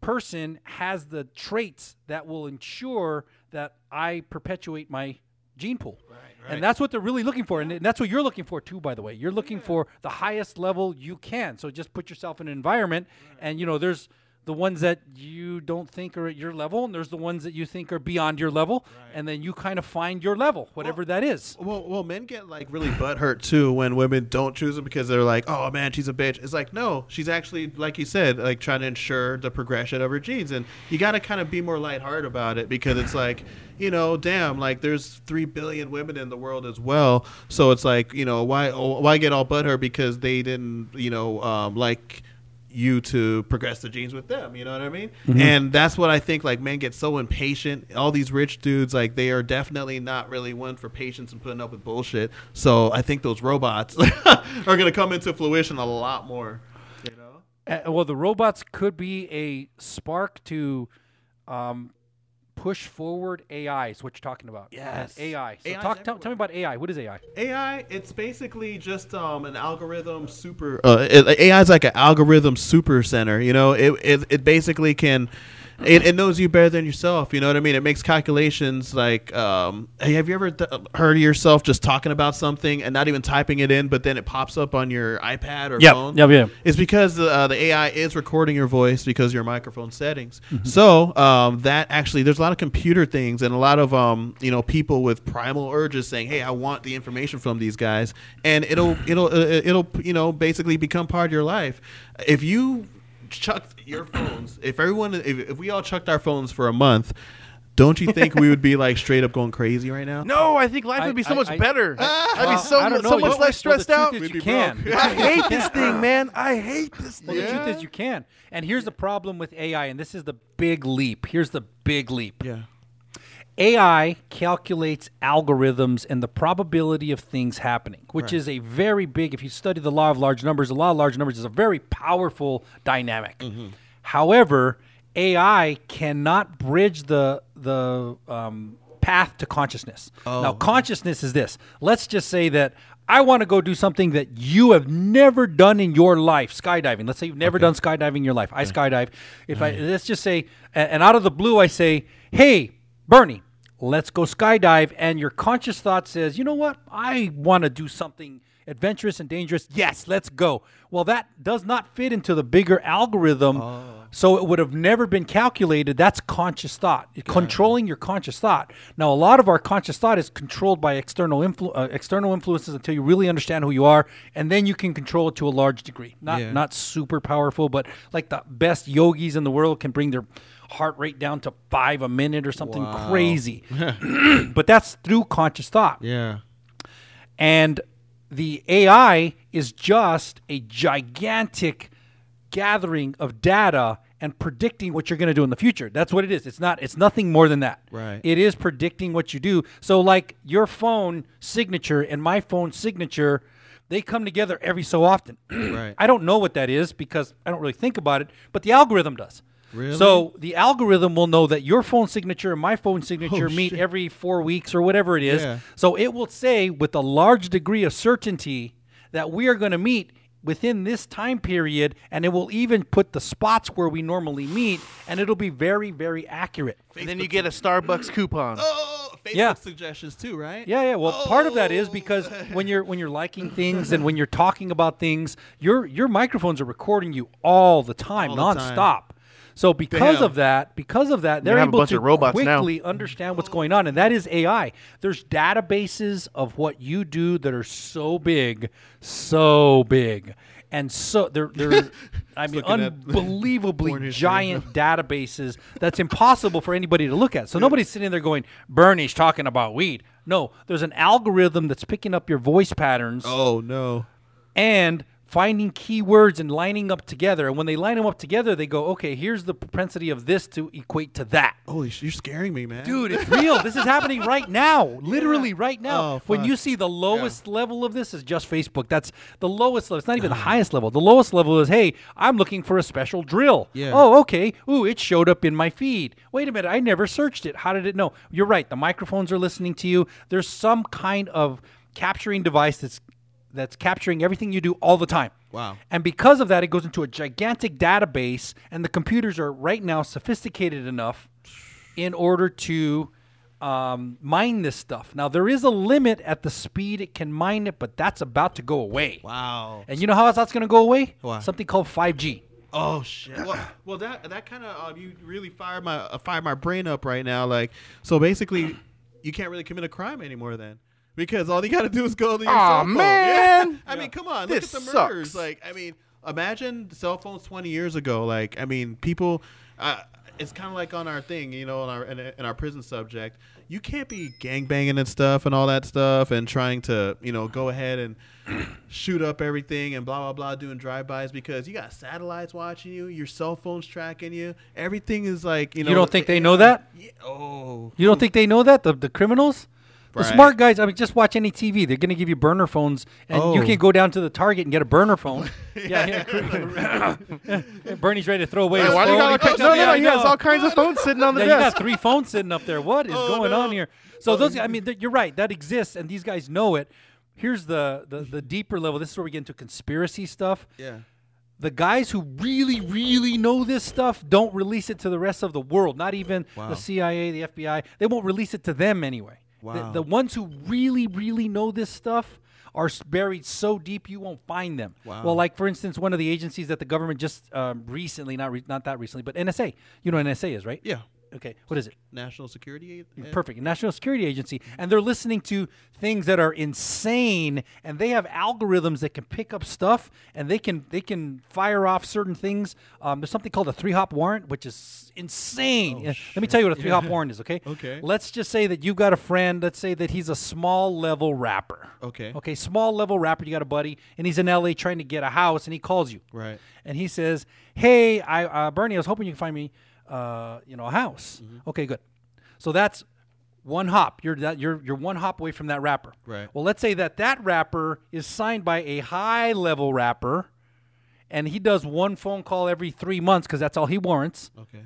person has the traits that will ensure that I perpetuate my gene pool. Right, right. And that's what they're really looking for. And that's what you're looking for too, by the way. You're looking yeah. for the highest level you can. So just put yourself in an environment, right. and you know, there's the ones that you don't think are at your level, and there's the ones that you think are beyond your level, right. and then you kind of find your level, whatever well, that is. Well, well, men get like really butthurt too when women don't choose them, because they're like, oh man, she's a bitch. It's like, no, she's actually, like you said, like trying to ensure the progression of her genes, and you got to kind of be more lighthearted about it, because it's like, you know, damn, like there's three billion women in the world as well. So it's like, you know, why why get all butthurt because they didn't, you know, um, like you to progress the genes with them, you know what I mean? Mm-hmm. And that's what I think, like, men get so impatient. All these rich dudes, like, they are definitely not really one for patience and putting up with bullshit. So I think those robots are going to come into fruition a lot more, you know? Uh, well, the robots could be a spark to um, push forward A I is what you're talking about. Yes. A I. So talk, tell, tell me about A I. What is A I? A I, it's basically just um, an algorithm super... Uh, it, A I is like an algorithm super center. You know, it, it, it basically can... It, it knows you better than yourself. You know what I mean? It makes calculations like, um, hey, have you ever th- heard of yourself just talking about something and not even typing it in, but then it pops up on your iPad or yep. phone? Yep, yeah. It's because uh, the A I is recording your voice because of your microphone settings. Mm-hmm. So um, that actually, there's a lot of computer things and a lot of um, you know, people with primal urges saying, hey, I want the information from these guys, and it'll it'll uh, it'll you know, basically become part of your life if you. Chucked your phones. If everyone, if, if we all chucked our phones for a month, don't you think we would be like straight up going crazy right now? No, I think life I, would be so I, much I, better. I, I, I'd well, be so, I so much less stressed well, out. You can. I hate this thing, man. I hate this thing. Well, the yeah. truth is you can. And here's the problem with A I, and this is the big leap. Here's the big leap. Yeah. A I calculates algorithms and the probability of things happening, which right. is a very big, if you study the law of large numbers, the law of large numbers is a very powerful dynamic. Mm-hmm. However, A I cannot bridge the the um, path to consciousness. Oh. Now, consciousness is this. Let's just say that I want to go do something that you have never done in your life, skydiving. Let's say you've never okay. done skydiving in your life. I okay. skydive. If right. I Let's just say, and out of the blue, I say, hey, Bernie, let's go skydive, and your conscious thought says, you know what, I want to do something adventurous and dangerous. Yes, let's go. Well, that does not fit into the bigger algorithm, oh. so it would have never been calculated. That's conscious thought, yeah. controlling your conscious thought. Now, a lot of our conscious thought is controlled by external influ- uh, external influences until you really understand who you are, and then you can control it to a large degree. Not yeah. not super powerful, but like the best yogis in the world can bring their heart rate down to five a minute or something wow. crazy. But that's through conscious thought. Yeah. And the A I is just a gigantic gathering of data and predicting what you're going to do in the future. That's what it is. It's not. It's nothing more than that. Right. It is predicting what you do. So like your phone signature and my phone signature, they come together every so often. Right. I don't know what that is because I don't really think about it, but the algorithm does. Really? So the algorithm will know that your phone signature and my phone signature oh, meet shit. every four weeks or whatever it is. Yeah. So it will say with a large degree of certainty that we are going to meet within this time period, and it will even put the spots where we normally meet, and it'll be very, very accurate. Facebook and then you get a Starbucks coupon. Oh! Facebook yeah. suggestions too, right? Yeah, yeah. Well, oh. part of that is because when you're when you're liking things and when you're talking about things, your your microphones are recording you all the time, all nonstop. The time. So because Damn. of that, because of that, they're able to quickly now. understand what's going on, and that is A I. There's databases of what you do that are so big, so big, and so they're they're I mean unbelievably giant databases that's impossible for anybody to look at. So yeah. nobody's sitting there going, Bernie's talking about weed. No, there's an algorithm that's picking up your voice patterns. Oh no, and finding keywords and lining up together. And when they line them up together, they go, okay, here's the propensity of this to equate to that. Holy shit, you're scaring me, man. Dude, it's real. This is happening right now. Literally yeah. right now. Oh, when you see the lowest yeah. level of this is just Facebook. That's the lowest level. It's not even the highest level. The lowest level is, hey, I'm looking for a special drill. Yeah. Oh, okay. Ooh, it showed up in my feed. Wait a minute. I never searched it. How did it know? You're right. The microphones are listening to you. There's some kind of capturing device that's that's capturing everything you do all the time. Wow. And because of that, it goes into a gigantic database, and the computers are right now sophisticated enough in order to um, mine this stuff. Now, there is a limit at the speed it can mine it, but that's about to go away. Wow. And you know how else that's going to go away? What? Something called five G. Oh shit! Well, well that that kind of uh, you really fired my uh, fired my brain up right now. Like, so basically, you can't really commit a crime anymore then. Because all you got to do is go to your oh, cell phone. man. Yeah. I yeah. mean, come on. This look at the murders. Sucks. Like, I mean, imagine cell phones twenty years ago. Like, I mean, people, uh, it's kind of like on our thing, you know, in our, in, in our prison subject. You can't be gangbanging and stuff and all that stuff and trying to, you know, go ahead and shoot up everything and blah, blah, blah, doing drive-bys because you got satellites watching you. Your cell phone's tracking you. Everything is like, you know. You don't think they know that? Yeah. Oh. You don't think they know that, the, the criminals? The right. smart guys, I mean, just watch any T V. They're going to give you burner phones, and oh. you can go down to the Target and get a burner phone. yeah, yeah. Bernie's ready to throw away. Hey, his why phone. Do you got all no, no, no, he has all kinds of phones sitting on the yeah, desk. You got three phones sitting up there. What is oh, going no. on here? So oh, those, I mean, you're right. That exists, and these guys know it. Here's the, the the deeper level. This is where we get into conspiracy stuff. Yeah. The guys who really, really know this stuff don't release it to the rest of the world. Not even wow. the C I A, the F B I. They won't release it to them anyway. Wow. The, the ones who really, really know this stuff are buried so deep you won't find them. Wow. Well, like, for instance, one of the agencies that the government just um, recently, not re- not that recently, but N S A. You know what N S A is, right? Yeah. Okay. What is it? National Security Agency. Perfect. National Security Agency. And they're listening to things that are insane, and they have algorithms that can pick up stuff, and they can they can fire off certain things. Um, there's something called a three-hop warrant, which is insane. Oh, yeah. Let me tell you what a three-hop yeah. warrant is, okay? Okay. Let's just say that you've got a friend. Let's say that he's a small-level rapper. Okay. Okay, small-level rapper. You got a buddy, and he's in L A trying to get a house, and he calls you. Right. And he says, hey, I uh, Bernie, I was hoping you could find me. Uh, you know, a house. Mm-hmm. Okay, good. So that's one hop. You're that you're you're one hop away from that rapper. Right. Well, let's say that that rapper is signed by a high level rapper, and he does one phone call every three months because that's all he warrants. Okay.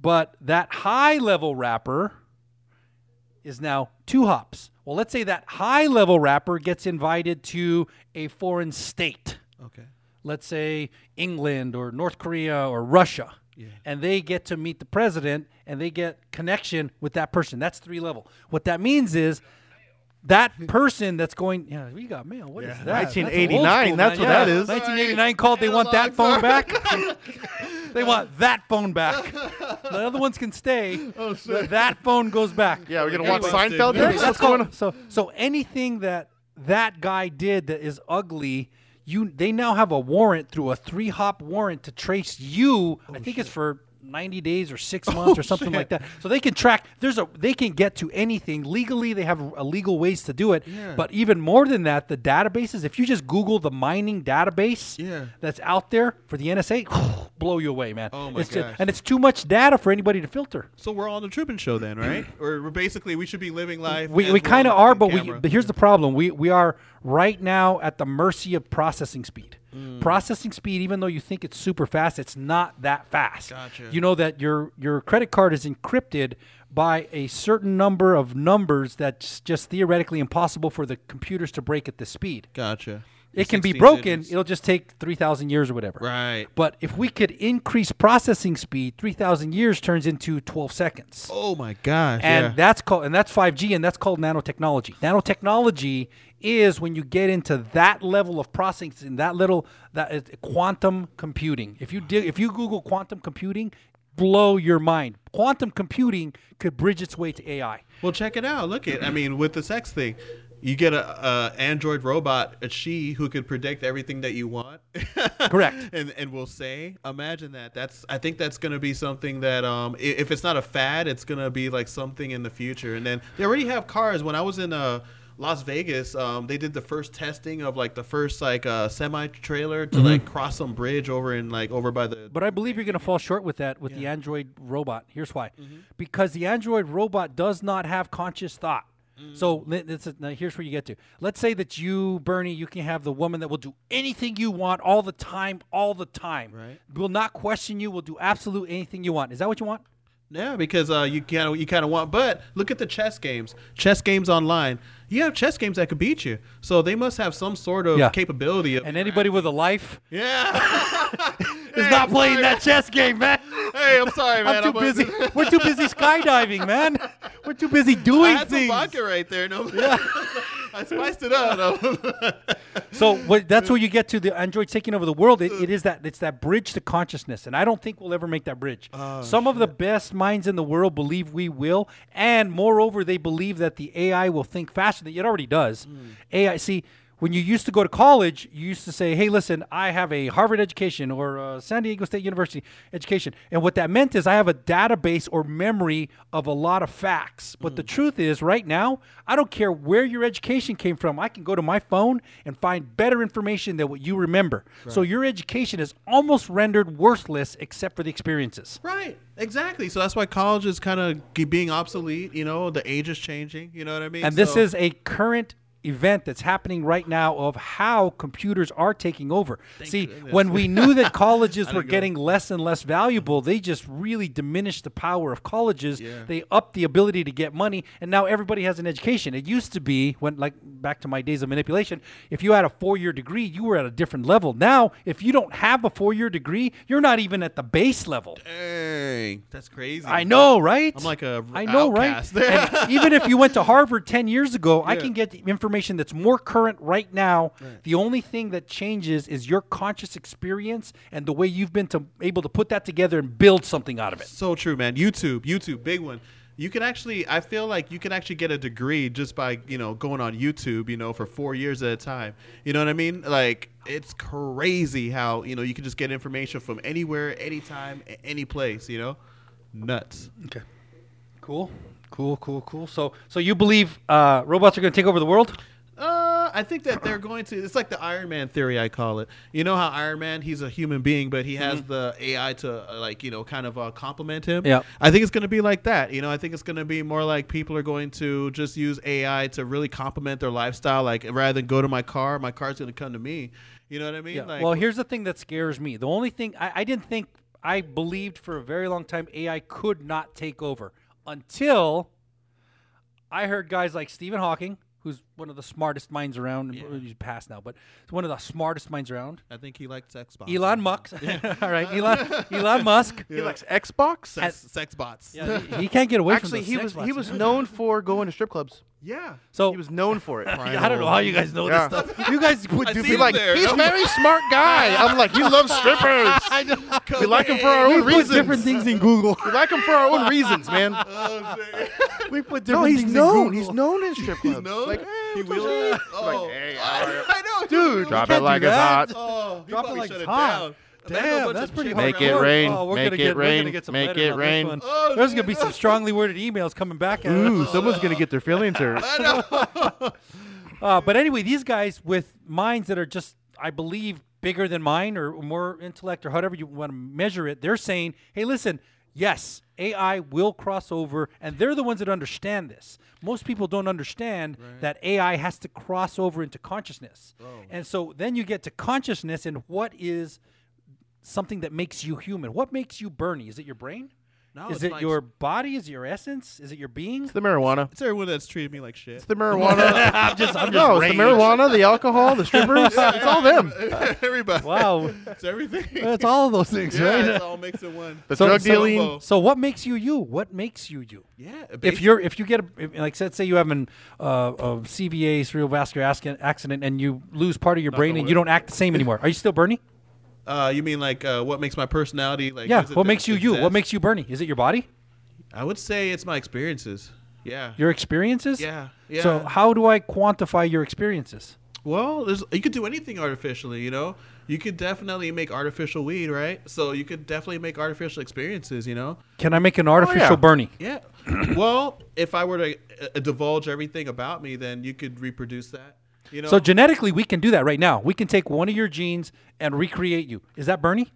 But that high level rapper is now two hops. Well, let's say that high level rapper gets invited to a foreign state. Okay. Let's say England or North Korea or Russia. Yeah. And they get to meet the president, and they get connection with that person. That's three level. What that means is that person that's going, yeah, we got mail. What yeah. is that? nineteen eighty-nine. That's, school, that's yeah. what that is. nineteen eighty-nine right. called. They want that phone back. They want that phone back. The other ones can stay. Oh, shit. That phone goes back. Yeah, we're going to watch Seinfeld. Yeah, that's going so, so anything that that guy did that is ugly, You, they now have a warrant through a three-hop warrant to trace you. Oh, I think shit. It's for ninety days or six months oh, or something shit. Like that. So they can track. There's a. They can get to anything legally. They have a legal ways to do it. Yeah. But even more than that, the databases. If you just Google the mining database yeah. that's out there for the N S A, blow you away, man. Oh my it's gosh. Just, and it's too much data for anybody to filter. So we're on the Trubin show then, right? Or we're basically we should be living life. We we kind of are, but camera. we. But here's the problem. We we are. Right now, at the mercy of processing speed. Mm. Processing speed, even though you think it's super fast, it's not that fast. Gotcha. You know that your your credit card is encrypted by a certain number of numbers that's just theoretically impossible for the computers to break at this speed. Gotcha. It can be broken. Digits. It'll just take three thousand years or whatever. Right. But if we could increase processing speed, three thousand years turns into twelve seconds. Oh, my gosh. And, yeah. that's, called, and that's five G, and that's called nanotechnology. Nanotechnology is when you get into that level of processing, that little that is quantum computing. If you dig, if you Google quantum computing, blow your mind. Quantum computing could bridge its way to A I. Well, check it out. Look at I mean, with the sex thing. You get a, a android robot, a she who could predict everything that you want. Correct. And and will say, imagine that. That's I think that's going to be something that um if it's not a fad, it's going to be like something in the future. And then they already have cars. When I was in a Las Vegas, um, they did the first testing of like the first like uh, semi trailer to mm-hmm. like cross some bridge over in like over by the. But I believe you're going to fall short with that with yeah. the Android robot. Here's why, mm-hmm. because the Android robot does not have conscious thought. Mm-hmm. So it's a, now here's where you get to. Let's say that you, Bernie, you can have the woman that will do anything you want all the time, all the time. Right. Will not question you. Will do absolute anything you want. Is that what you want? Yeah, because uh, you kind of you kind of want. But look at the chess games. Chess games online. You have chess games that could beat you. So they must have some sort of yeah. capability. Of and anybody with a life. Yeah. is hey, not I'm playing sorry. that chess game, man. Hey, I'm sorry, man. I'm too I'm busy. Like... We're too busy skydiving, man. We're too busy doing I had things. Some vodka right there. No, yeah. I spiced it up. So what, that's where you get to the Android taking over the world. It, it is that it's that bridge to consciousness, and I don't think we'll ever make that bridge. Oh, some shit. of the best minds in the world believe we will, and moreover, they believe that the A I will think faster than it already does. Mm. A I, see. When you used to go to college, you used to say, hey, listen, I have a Harvard education or a San Diego State University education. And what that meant is I have a database or memory of a lot of facts. But mm. the truth is right now, I don't care where your education came from. I can go to my phone and find better information than what you remember. Right. So your education is almost rendered worthless except for the experiences. Right. Exactly. So that's why college is kind of being obsolete. You know, the age is changing. You know what I mean? And so this is a current event that's happening right now of how computers are taking over. Thank See, goodness. When we knew that colleges were getting less and less valuable, they just really diminished the power of colleges. Yeah. They upped the ability to get money, and now everybody has an education. It used to be, when like back to my days of manipulation, if you had a four-year degree, you were at a different level. Now, if you don't have a four-year degree, you're not even at the base level. Dang, that's crazy. I know, right? I'm like a I know, outcast. Right? And even if you went to Harvard ten years ago, yeah. I can get information that's more current right now. Right. The only thing that changes is your conscious experience and the way you've been to, able to put that together and build something out of it. So true, man. YouTube, YouTube, big one. You can actually, I feel like you can actually get a degree just by, you know, going on YouTube, you know, for four years at a time. You know what I mean? Like, it's crazy how, you know, you can just get information from anywhere, anytime, any place, you know? Nuts. Okay. Cool. Cool, cool, cool. So, so you believe uh, robots are going to take over the world? Uh, I think that they're going to. It's like the Iron Man theory, I call it. You know how Iron Man, he's a human being, but he has mm-hmm. the A I to uh, like, you know, kind of uh, complement him. Yeah. I think it's going to be like that. You know, I think it's going to be more like people are going to just use A I to really complement their lifestyle. Like, rather than go to my car, my car's going to come to me. You know what I mean? Yeah. Like, well, here's the thing that scares me. The only thing I, I didn't think I believed for a very long time, A I could not take over. Until I heard guys like Stephen Hawking, who's one of the smartest minds around. Yeah. He's passed now, but he's one of the smartest minds around. I think he likes Xbox. Elon Musk. Yeah. All right, Elon Elon Musk. Yeah. He likes Xbox. Sex, sex bots. Yeah, he, he can't get away Actually, from. Actually, he was bots. he was known for going to strip clubs. Yeah. So he was known for it. I don't know how you guys know yeah. this stuff. You guys would do be like, there. he's a very smart guy. I'm like, you love strippers. I know. We like him for our we own reasons. We put different things in Google. We like him for our own reasons, man. Oh, we put different no, he's things known. in Google. He's known in strip clubs. He's known? Like, hey, he will. Oh. Like, hey, I know. Dude. Drop it like it's hot. Oh, drop it like it's hot. Damn, that's pretty hard. Make it rain. Oh, Make it rain. Make it rain. Oh, There's going to be some strongly worded emails coming back at us. Ooh, someone's going to get their feelings hurt. uh, but anyway, these guys with minds that are just, I believe, bigger than mine or more intellect or however you want to measure it, they're saying, hey, listen, yes, A I will cross over, and they're the ones that understand this. Most people don't understand right. that A I has to cross over into consciousness. Oh. And so then you get to consciousness and what is something that makes you human. What makes you Bernie? Is it your brain? No. Is it like your body? Is it your essence? Is it your being? It's the marijuana. It's everyone that's treated me like shit. It's the marijuana. I'm just, I'm no, just it's the marijuana, the alcohol, the strippers. Yeah, it's all them. Everybody. Wow. It's everything. It's all of those things, yeah, right? It all makes it one. The so, drug so, dealing. So what makes you you? What makes you you? Yeah. If you're, if you get a, if, like, let's say you have an uh, a C V A, cerebrovascular accident, and you lose part of your Not brain, and you don't act the same anymore. Are you still Bernie? Uh, you mean like uh, what makes my personality? Like, yeah, what makes you you? What makes you Bernie? Is it your body? I would say it's my experiences. Yeah. Your experiences? Yeah. Yeah. So how do I quantify your experiences? Well, there's, you could do anything artificially, you know? You could definitely make artificial weed, right? So you could definitely make artificial experiences, you know? Can I make an artificial oh, yeah. Bernie? Yeah. Well, if I were to uh, divulge everything about me, then you could reproduce that, you know? So genetically, we can do that right now. We can take one of your genes and recreate you. Is that Bernie?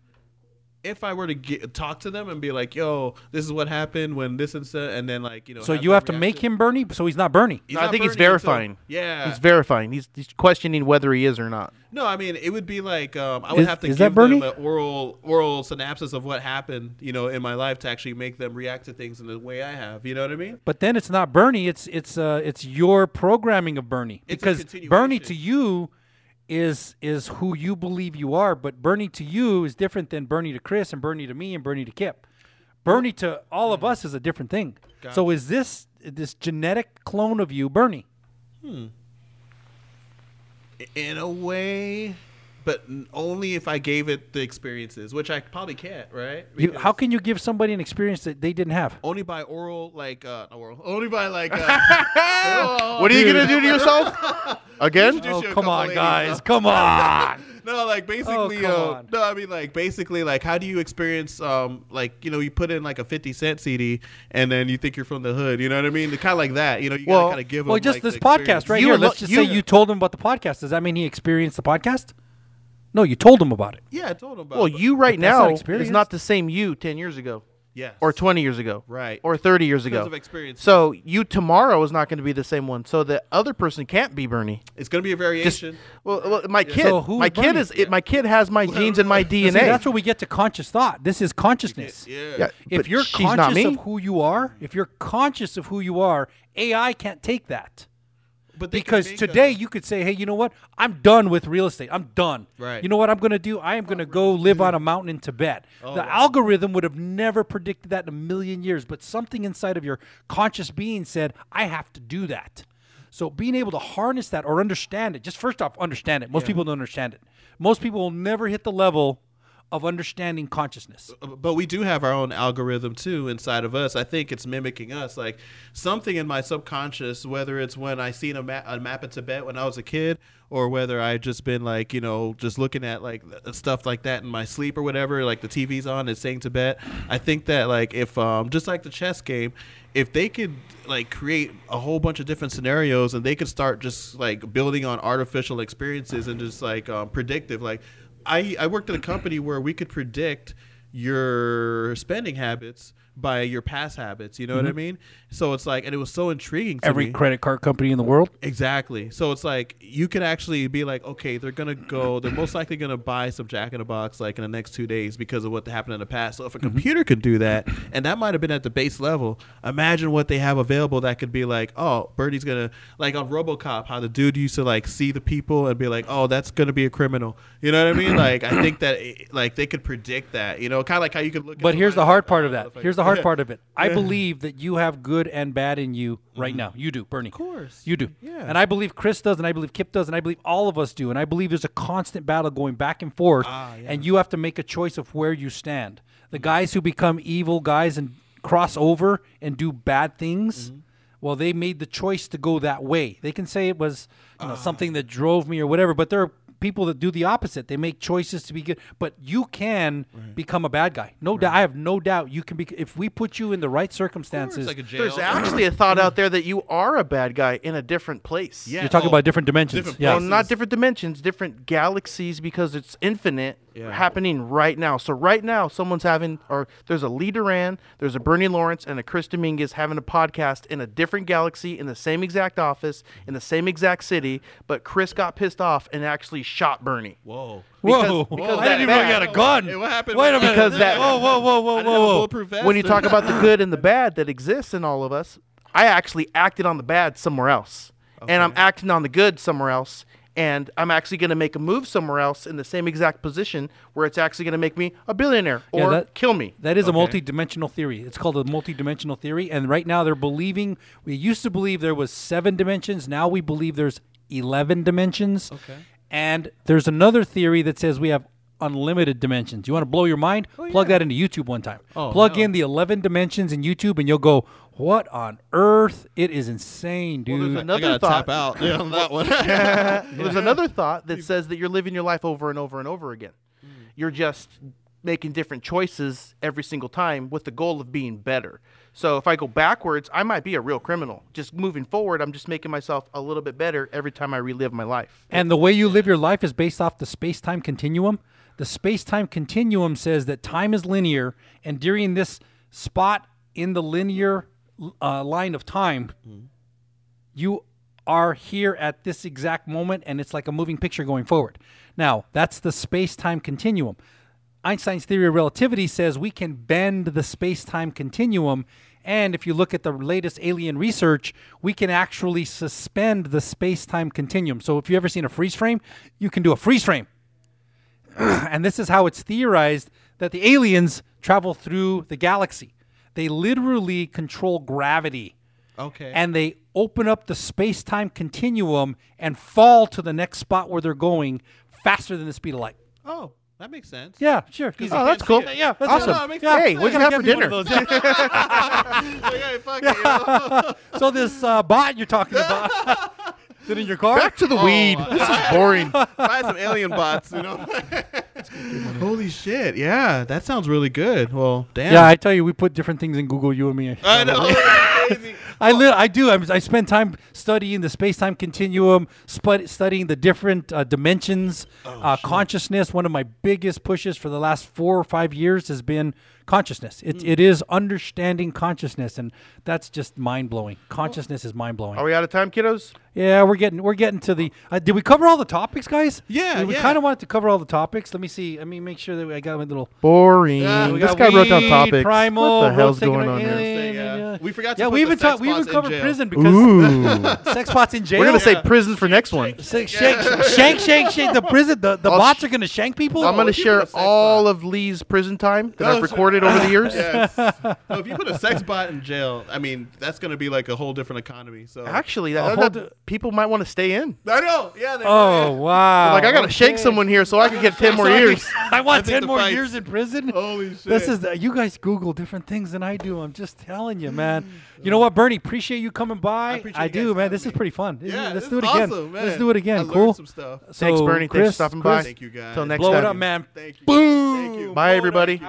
If I were to get, talk to them and be like, yo, this is what happened when this and so, and then like, you know. So have you have to reaction. make him Bernie? So he's not Bernie. He's no, not I think Bernie he's verifying. Until, yeah. He's verifying. He's, he's questioning whether he is or not. No, I mean, it would be like um, I would is, have to give them an oral, oral synopsis of what happened, you know, in my life to actually make them react to things in the way I have. You know what I mean? But then it's not Bernie. It's, it's, uh, it's your programming of Bernie. It's because Bernie to you is is who you believe you are, but Bernie to you is different than Bernie to Chris and Bernie to me and Bernie to Kip. Bernie to all of us is a different thing. Gotcha. So is this this genetic clone of you, Bernie? Hmm. In a way, but only if I gave it the experiences, which I probably can't, right? You, how can you give somebody an experience that they didn't have? Only by oral, like, uh, not oral. Only by, like, uh, oh, what are dude. you going to do to yourself? Again? Oh, you come on, ladies, guys. Huh? Come on. No, like, basically, oh, uh, no, I mean, like, basically, like, how do you experience, um, like, you know, you put in, like, a fifty cent C D, and then you think you're from the hood, you know what I mean? Kind of like that, you know, you well, gotta kind of give them, well, just like, this podcast experience. right you here, let's lo- just you, say you told him about the podcast. Does that mean he experienced the podcast? No, you told him about it. Yeah, I told him about well, it. Well, you right now is not the same you ten years ago. Yes. Or twenty years ago. Right. Or thirty years ago. Because of experience. So you tomorrow is not going to be the same one. So the other person can't be Bernie. It's going to be a variation. Just, well, well, my yeah. kid so who my kid is yeah. it, my kid has my genes and my D N A. See, that's where we get to conscious thought. This is consciousness. Yeah. yeah. If you're conscious of who you are, if you're conscious of who you are, A I can't take that. But because today us. you could say, hey, you know what? I'm done with real estate. I'm done. Right. You know what I'm going to do? I am going to go live on a mountain in Tibet. Oh, the wow. algorithm would have never predicted that in a million years. But something inside of your conscious being said, I have to do that. So being able to harness that or understand it, just first off, understand it. Most yeah. people don't understand it. Most people will never hit the level of understanding consciousness. But we do have our own algorithm too inside of us. I think it's mimicking us. Like something in my subconscious, whether it's when I seen a, ma- a map of Tibet when I was a kid, or whether I just been like, you know, just looking at like stuff like that in my sleep or whatever, like the T V's on, it's saying Tibet. I think that like if um, just like the chess game, if they could like create a whole bunch of different scenarios and they could start just like building on artificial experiences and just like um, predictive, like, I, I worked at a company where we could predict your spending habits by your past habits. You know mm-hmm. what I mean? So it's like, and it was so intriguing to Every me. credit card company in the world? Exactly. So it's like, you could actually be like, okay, they're going to go, they're most likely going to buy some Jack in the Box like in the next two days because of what happened in the past. So if a mm-hmm. computer could do that, and that might have been at the base level, imagine what they have available that could be like, oh, Birdie's going to, like on RoboCop, how the dude used to like see the people and be like, oh, that's going to be a criminal. You know what I mean? Like, I think that it, like they could predict that, you know, kind of like how you could look at But here's the hard part of that. Here's the hard part of it. I believe that you have good and bad in you right mm-hmm. now. You do, Bernie. Of course. You do. Yeah. And I believe Chris does, and I believe Kip does, and I believe all of us do. And I believe there's a constant battle going back and forth, ah, yeah. and you have to make a choice of where you stand. The guys who become evil guys and cross over and do bad things, mm-hmm. well, they made the choice to go that way. They can say it was you know, uh. something that drove me or whatever, but there are people that do the opposite. They make choices to be good, but you can right. become a bad guy. No right. doubt. I have no doubt you can be. If we put you in the right circumstances, like there's actually a thought out there that you are a bad guy in a different place. Yeah. You're talking oh, about different dimensions. Different yeah. Well, not different dimensions, different galaxies, because it's infinite yeah. happening right now. So right now, someone's having, or there's a Lee Duran, there's a Bernie Lawrence, and a Chris Dominguez having a podcast in a different galaxy, in the same exact office, in the same exact city, but Chris got pissed off and actually shot Bernie. Whoa. Because, whoa. Because whoa. I didn't even know you had a gun. Hey, what happened? Wait a minute. Because that, whoa, whoa, whoa, whoa, whoa. When you talk about the good and the bad that exists in all of us, I actually acted on the bad somewhere else. Okay. And I'm acting on the good somewhere else. And I'm actually going to make a move somewhere else in the same exact position where it's actually going to make me a billionaire or yeah, that, kill me. That is okay. a multidimensional theory. It's called a multidimensional theory. And right now they're believing, we used to believe there was seven dimensions. Now we believe there's eleven dimensions. Okay. And there's another theory that says we have unlimited dimensions. You want to blow your mind? Oh, Plug yeah. that into YouTube one time. Oh, Plug no. in the eleven dimensions in YouTube, and you'll go, what on earth? It is insane, dude. Well, there's another I gotta thought. tap out yeah, on that one. yeah. There's another thought that says that you're living your life over and over and over again. Mm. You're just making different choices every single time with the goal of being better. So if I go backwards, I might be a real criminal. Just moving forward, I'm just making myself a little bit better every time I relive my life. And the way you live your life is based off the space-time continuum. The space-time continuum says that time is linear, and during this spot in the linear uh, line of time, mm-hmm. you are here at this exact moment, and it's like a moving picture going forward. Now, that's the space-time continuum. Einstein's theory of relativity says we can bend the space-time continuum, and if you look at the latest alien research, we can actually suspend the space-time continuum. So if you've ever seen a freeze frame, you can do a freeze frame. And this is how it's theorized that the aliens travel through the galaxy. They literally control gravity. Okay. And they open up the space-time continuum and fall to the next spot where they're going faster than the speed of light. Oh. That makes sense. Yeah, sure. Oh, that's cool. It. Yeah, that's awesome. No, no, hey, we're gonna have for dinner. So this uh, bot you're talking about, is it in your car? Back to the oh, weed. Uh, this is boring. Buy some alien bots, you know. Holy shit! Yeah, that sounds really good. Well, damn. Yeah, I tell you, we put different things in Google. You and me. I know. Crazy. I li- I do. I'm, I spend time studying the space-time continuum, sp- studying the different uh, dimensions, oh, uh, consciousness. One of my biggest pushes for the last four or five years has been consciousness. It, mm. it is understanding consciousness, and that's just mind-blowing. Consciousness oh. is mind-blowing. Are we out of time, kiddos? Yeah, we're getting we're getting to the. Uh, did we cover all the topics, guys? Yeah, we yeah. kind of wanted to cover all the topics. Let me see. I mean, make sure that I got my little boring. Uh, this guy weed, wrote down topics. Primal, what the hell's going on alien, here? Yeah. Yeah. We forgot. To yeah, put we even talked. We even covered prison because sex spots in jail. We're gonna say yeah. prison for next one. Shank, shank, yeah. shank, shank, shank. The prison. The, the bots sh- are gonna shank people. I'm gonna oh, share all bot. of Lee's prison time that oh, I've recorded sure. over the years. Yes. No, if you put a sex bot in jail, I mean, that's gonna be like a whole different economy. So actually, that. People might want to stay in. I know. Yeah. They oh, might. Wow. They're like, I got to okay. shake someone here so I can get ten more so years. I, I want I ten more fights. years in prison. Holy shit. This is, uh, you guys Google different things than I do. I'm just telling you, man. You know what, Bernie? Appreciate you coming by. I, I do, man. This me. is pretty fun. Yeah, Let's this do it is again. Awesome, man. Let's do it again. I learned cool. some stuff. So, thanks, Bernie. Chris, Thanks for stopping Chris, by. Thank you, guys. Till next Blow time. Blow it up, man. Thank you. Boom. Thank you. Bye, everybody.